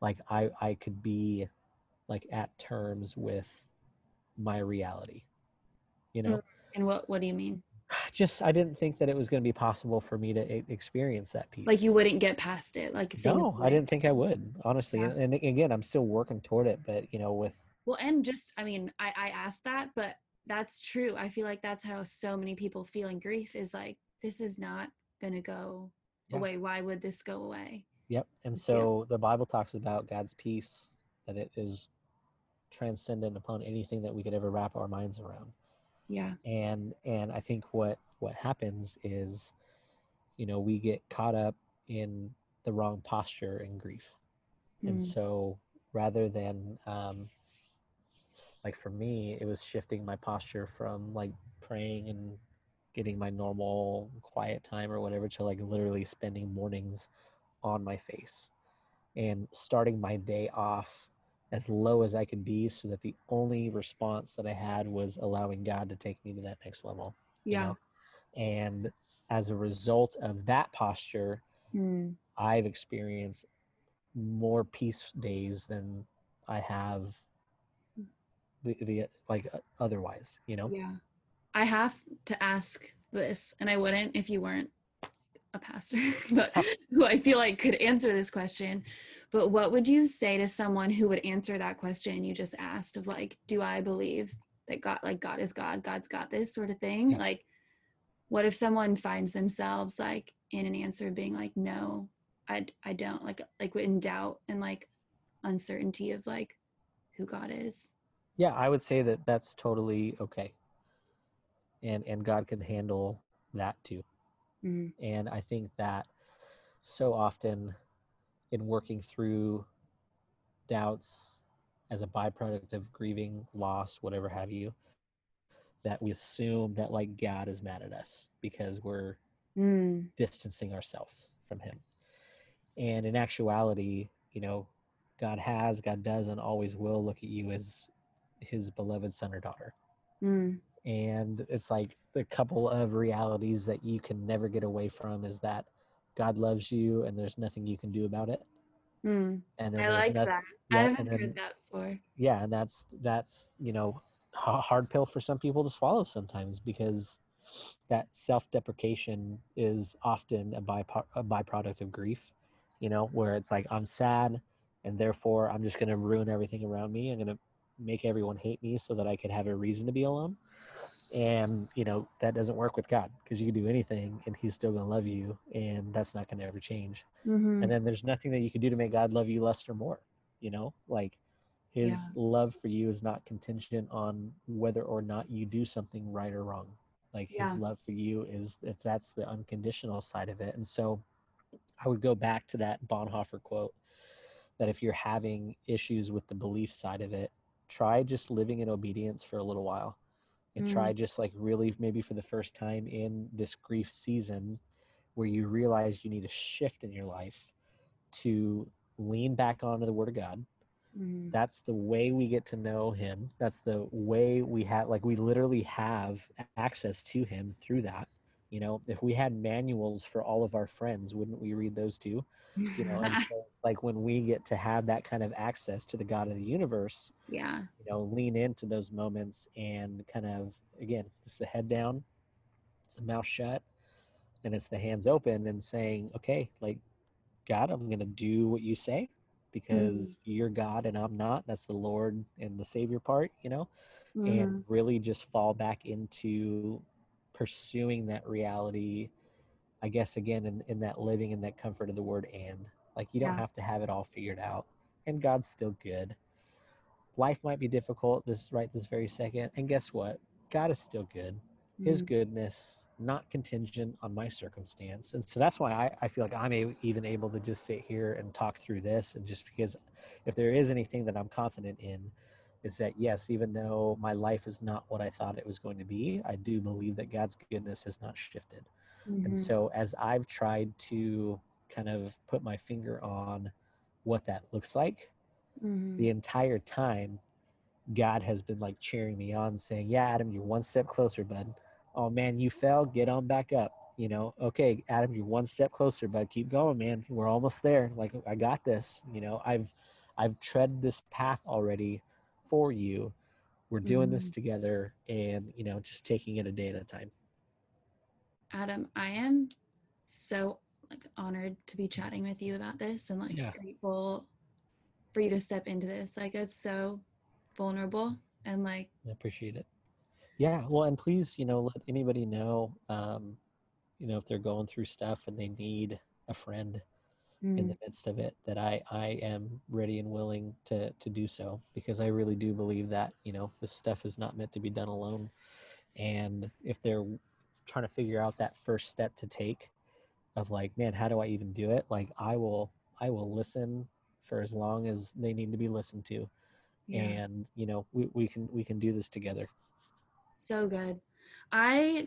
like I could be like at terms with my reality, you know? And what do you mean? Just, I didn't think that it was going to be possible for me to experience that peace. Like you wouldn't get past it. Like no, I didn't think I would, honestly. Yeah. And again, I'm still working toward it, but you know, with, well, and just, I mean, I asked that, but that's true. I feel like that's how so many people feel in grief, is like, this is not going to go away. Why would this go away? Yep. And so the Bible talks about God's peace, that it is transcendent upon anything that we could ever wrap our minds around. Yeah. And I think what happens is, you know, we get caught up in the wrong posture in grief. And so rather than, like for me, it was shifting my posture from like praying and getting my normal quiet time or whatever to like literally spending mornings on my face and starting my day off as low as I could be, so that the only response that I had was allowing God to take me to that next level. Yeah. You know? And as a result of that posture, I've experienced more peace days than I have the like otherwise, you know? Yeah. I have to ask this, and I wouldn't if you weren't a pastor, but who I feel like could answer this question. But what would you say to someone who would answer that question you just asked of like, do I believe that God, like God is God, God's got this sort of thing? Yeah. Like, what if someone finds themselves like in an answer being like, no, I don't, like in doubt and like uncertainty of like who God is? Yeah, I would say that that's totally okay. And God can handle that too. And I think that so often in working through doubts as a byproduct of grieving, loss, whatever have you, that we assume that like God is mad at us because we're distancing ourselves from him. And in actuality, you know, God does, and always will look at you as his beloved son or daughter. And it's like the couple of realities that you can never get away from is that God loves you and there's nothing you can do about it. And then I like that. Yeah, I haven't heard that before. Yeah, and that's you know, hard pill for some people to swallow sometimes, because that self-deprecation is often a byproduct of grief, you know, where it's like, I'm sad and therefore I'm just going to ruin everything around me. I'm going to make everyone hate me so that I could have a reason to be alone. And, you know, that doesn't work with God, because you can do anything and he's still going to love you, and that's not going to ever change. Mm-hmm. And then there's nothing that you can do to make God love you less or more, you know, like his love for you is not contingent on whether or not you do something right or wrong. Like his love for you is, if that's the unconditional side of it. And so I would go back to that Bonhoeffer quote, that if you're having issues with the belief side of it, try just living in obedience for a little while, and try just like really maybe for the first time in this grief season where you realize you need a shift in your life to lean back onto the Word of God. That's the way we get to know him. That's the way we have, like, we literally have access to him through that. You know, if we had manuals for all of our friends, wouldn't we read those too? You know, and so it's like when we get to have that kind of access to the God of the universe, you know, lean into those moments and kind of, again, it's the head down, it's the mouth shut, and it's the hands open and saying, okay, like, God, I'm going to do what you say, because you're God and I'm not. That's the Lord and the Savior part, you know, and really just fall back into pursuing that reality, I guess, again, in that living in that comfort of the word. And like, you don't have to have it all figured out, and God's still good. Life might be difficult this very second, and guess what? God is still good. His goodness, not contingent on my circumstance. And so that's why I feel like I'm even able to just sit here and talk through this. And just because if there is anything that I'm confident in, is that yes, even though my life is not what I thought it was going to be, I do believe that God's goodness has not shifted. And so as I've tried to kind of put my finger on what that looks like, the entire time, God has been like cheering me on, saying, yeah, Adam, you're one step closer, bud. Oh man, you fell, get on back up. You know, okay, Adam, you're one step closer, bud. Keep going, man. We're almost there. Like, I got this, you know, I've tread this path already for you. We're doing this together, and, you know, just taking it a day at a time. Adam, I am so like honored to be chatting with you about this, and like grateful for you to step into this. Like, it's so vulnerable, and like, I appreciate it. Yeah. Well, and please, you know, let anybody know, you know, if they're going through stuff and they need a friend in the midst of it, that I am ready and willing to do so, because I really do believe that, you know, this stuff is not meant to be done alone. And if they're trying to figure out that first step to take of like, man, how do I even do it? Like, I will listen for as long as they need to be listened to. Yeah. And, you know, we can do this together. So good. I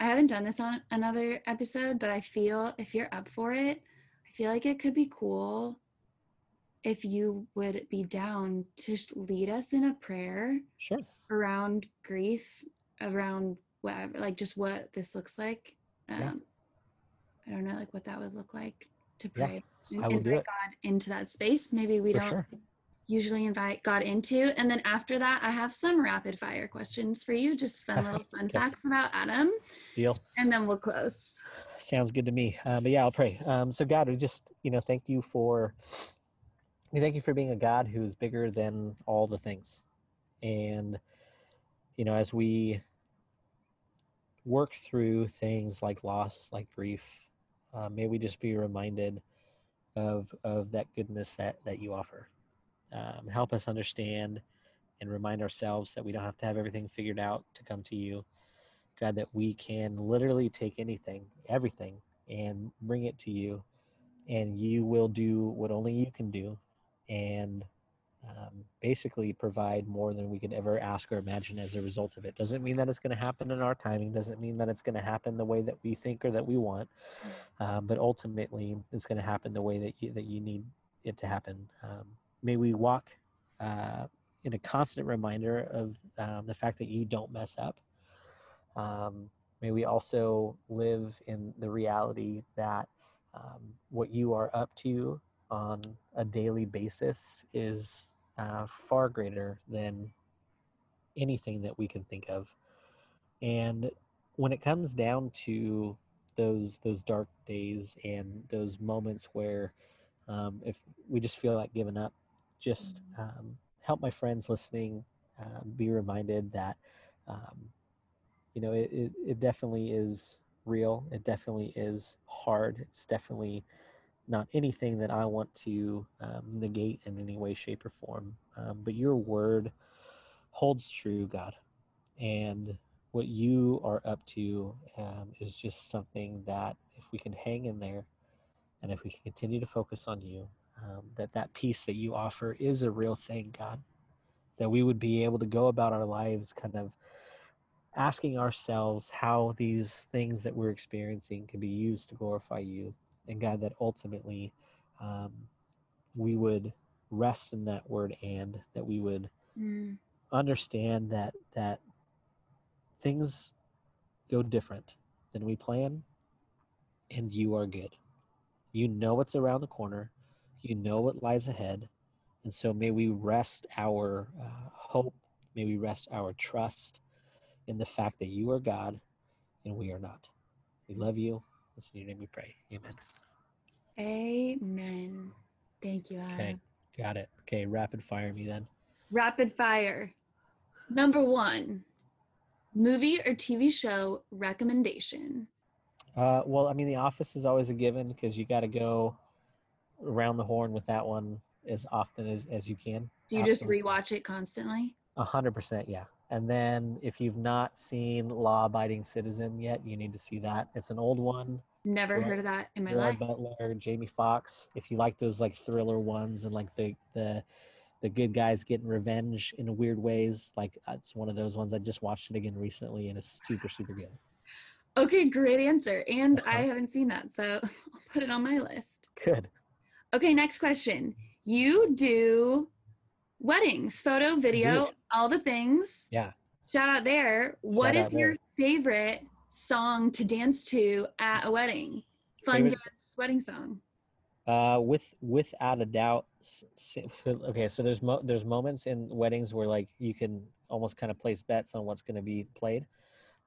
haven't done this on another episode, but I feel if you're up for it, I feel like it could be cool if you would be down to lead us in a prayer around grief, around whatever, like just what this looks like. I don't know, like what that would look like to pray and invite God into that space. Maybe we usually invite God into. And then after that, I have some rapid fire questions for you. Just fun facts about Adam. Deal. And then we'll close. Sounds good to me. But yeah, I'll pray. So God, we just, you know, thank you for being a God who is bigger than all the things. And, you know, as we work through things like loss, like grief, may we just be reminded of that goodness that you offer. Help us understand and remind ourselves that we don't have to have everything figured out to come to you, God, that we can literally take anything, everything, and bring it to you, and you will do what only you can do, and basically provide more than we could ever ask or imagine as a result of it. Doesn't mean that it's going to happen in our timing, doesn't mean that it's going to happen the way that we think or that we want, but ultimately it's going to happen the way that you need it to happen. May we walk in a constant reminder of the fact that you don't mess up. May we also live in the reality that what you are up to on a daily basis is far greater than anything that we can think of. And when it comes down to those dark days and those moments where if we just feel like giving up, just help my friends listening be reminded that it definitely is real. It definitely is hard. It's definitely not anything that I want to negate in any way, shape, or form. But your word holds true, God. And what you are up to is just something that if we can hang in there and if we can continue to focus on you, that peace that you offer is a real thing, God. That we would be able to go about our lives kind of asking ourselves how these things that we're experiencing can be used to glorify you. And God, that ultimately we would rest in that word, and that we would understand that things go different than we plan, and you are good. You know what's around the corner. You know what lies ahead. And so may we rest our hope. May we rest our trust in the fact that you are God and we are not. We love you. It's in your name we pray. Amen. Amen. Thank you, Adam. Okay, got it. Okay, rapid fire me then. Rapid fire. Number one, movie or TV show recommendation? Well, I mean, The Office is always a given because you got to go around the horn with that one as often as you can. Do you just rewatch it constantly? 100%, yeah. And then if you've not seen Law Abiding Citizen yet, you need to see that. It's an old one. Never heard of that in my life. Butler, Jamie Foxx. If you like those like thriller ones and like the good guys getting revenge in weird ways, like it's one of those ones. I just watched it again recently and it's super, super good. Okay, great answer. And I haven't seen that, so I'll put it on my list. Good. Okay, next question. You do weddings, photo, video, all the things. Yeah. Shout out there. What is your favorite song to dance to at a wedding? Fun dance wedding song. Without a doubt. Okay, so there's moments in weddings where like you can almost kind of place bets on what's going to be played.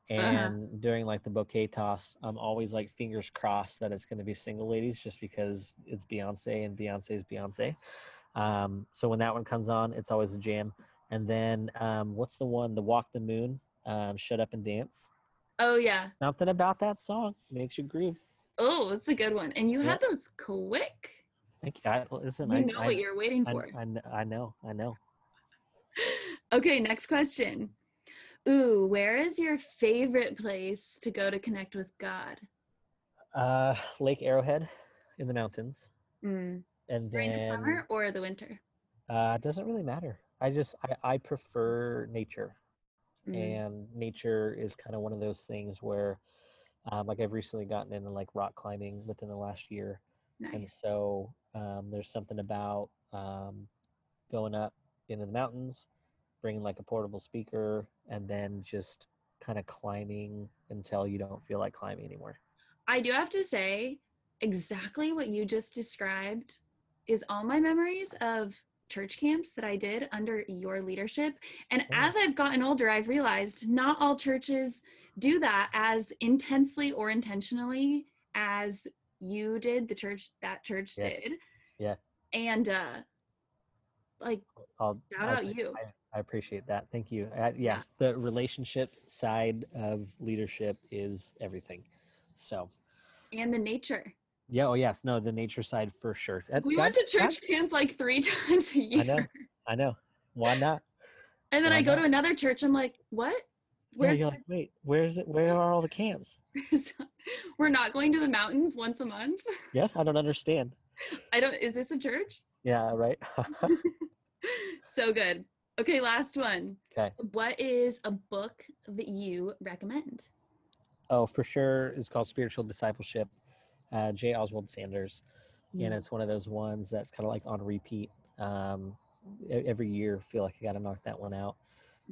And during like the bouquet toss, I'm always like fingers crossed that it's going to be Single Ladies, just because it's Beyonce and Beyonce is Beyonce. So when that one comes on, it's always a jam. And then what's the one? The Walk the Moon, Shut Up and Dance. Oh yeah. Something about that song makes you groove. Oh, that's a good one. And you had those quick. Thank you. I know what you're waiting for. I know. Okay, next question. Ooh, where is your favorite place to go to connect with God? Lake Arrowhead in the mountains. And during the summer or the winter? It doesn't really matter. I prefer nature. And nature is kind of one of those things where like I've recently gotten into like rock climbing within the last year. Nice. And so there's something about going up into the mountains, bringing like a portable speaker, and then just kind of climbing until you don't feel like climbing anymore. I do have to say, exactly what you just described is all my memories of church camps that I did under your leadership. And as I've gotten older, I've realized not all churches do that as intensely or intentionally as you did, that church did. Yeah. And shout out you. I appreciate that. Thank you. The relationship side of leadership is everything. So. And the nature. Yeah. Oh, yes. No, the nature side for sure. We went to church camp like 3 times a year. I know. Why not? And then I go to another church. I'm like, what? Where's you're like, wait, where's it? Where are all the camps? We're not going to the mountains once a month. Yeah, I don't understand. Is this a church? Yeah, right. So good. Okay, last one. Okay. What is a book that you recommend? Oh, for sure. It's called Spiritual Discipleship, J Oswald Sanders. Yeah. And it's one of those ones that's kind of like on repeat. Every year, I feel like I got to knock that one out.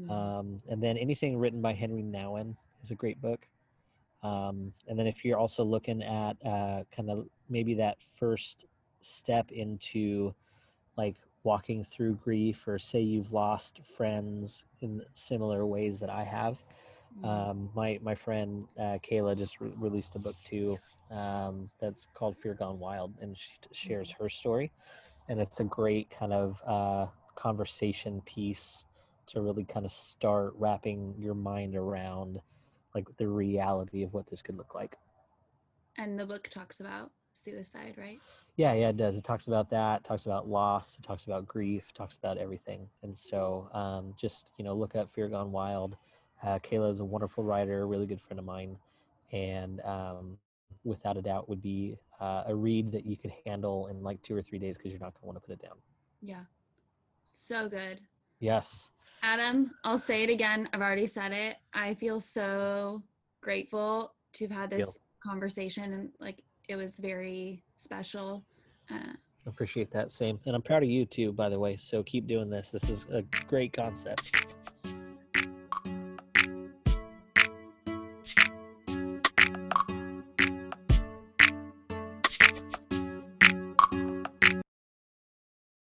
And then anything written by Henry Nouwen is a great book. And then if you're also looking at kind of maybe that first step into like walking through grief, or say you've lost friends in similar ways that I have, my friend Kayla just released a book too that's called Fear Gone Wild, and she shares her story, and it's a great kind of conversation piece to really kind of start wrapping your mind around like the reality of what this could look like. And the book talks about suicide, right? Yeah, it does. It talks about that, talks about loss, it talks about grief, talks about everything. And so just, look up Fear Gone Wild. Kayla is a wonderful writer, really good friend of mine. And without a doubt would be a read that you could handle in like 2 or 3 days, because you're not going to want to put it down. Yeah. So good. Yes. Adam, I'll say it again. I've already said it. I feel so grateful to have had this conversation, and like it was very special. Appreciate that. Same. And I'm proud of you too, by the way. So keep doing this. This is a great concept.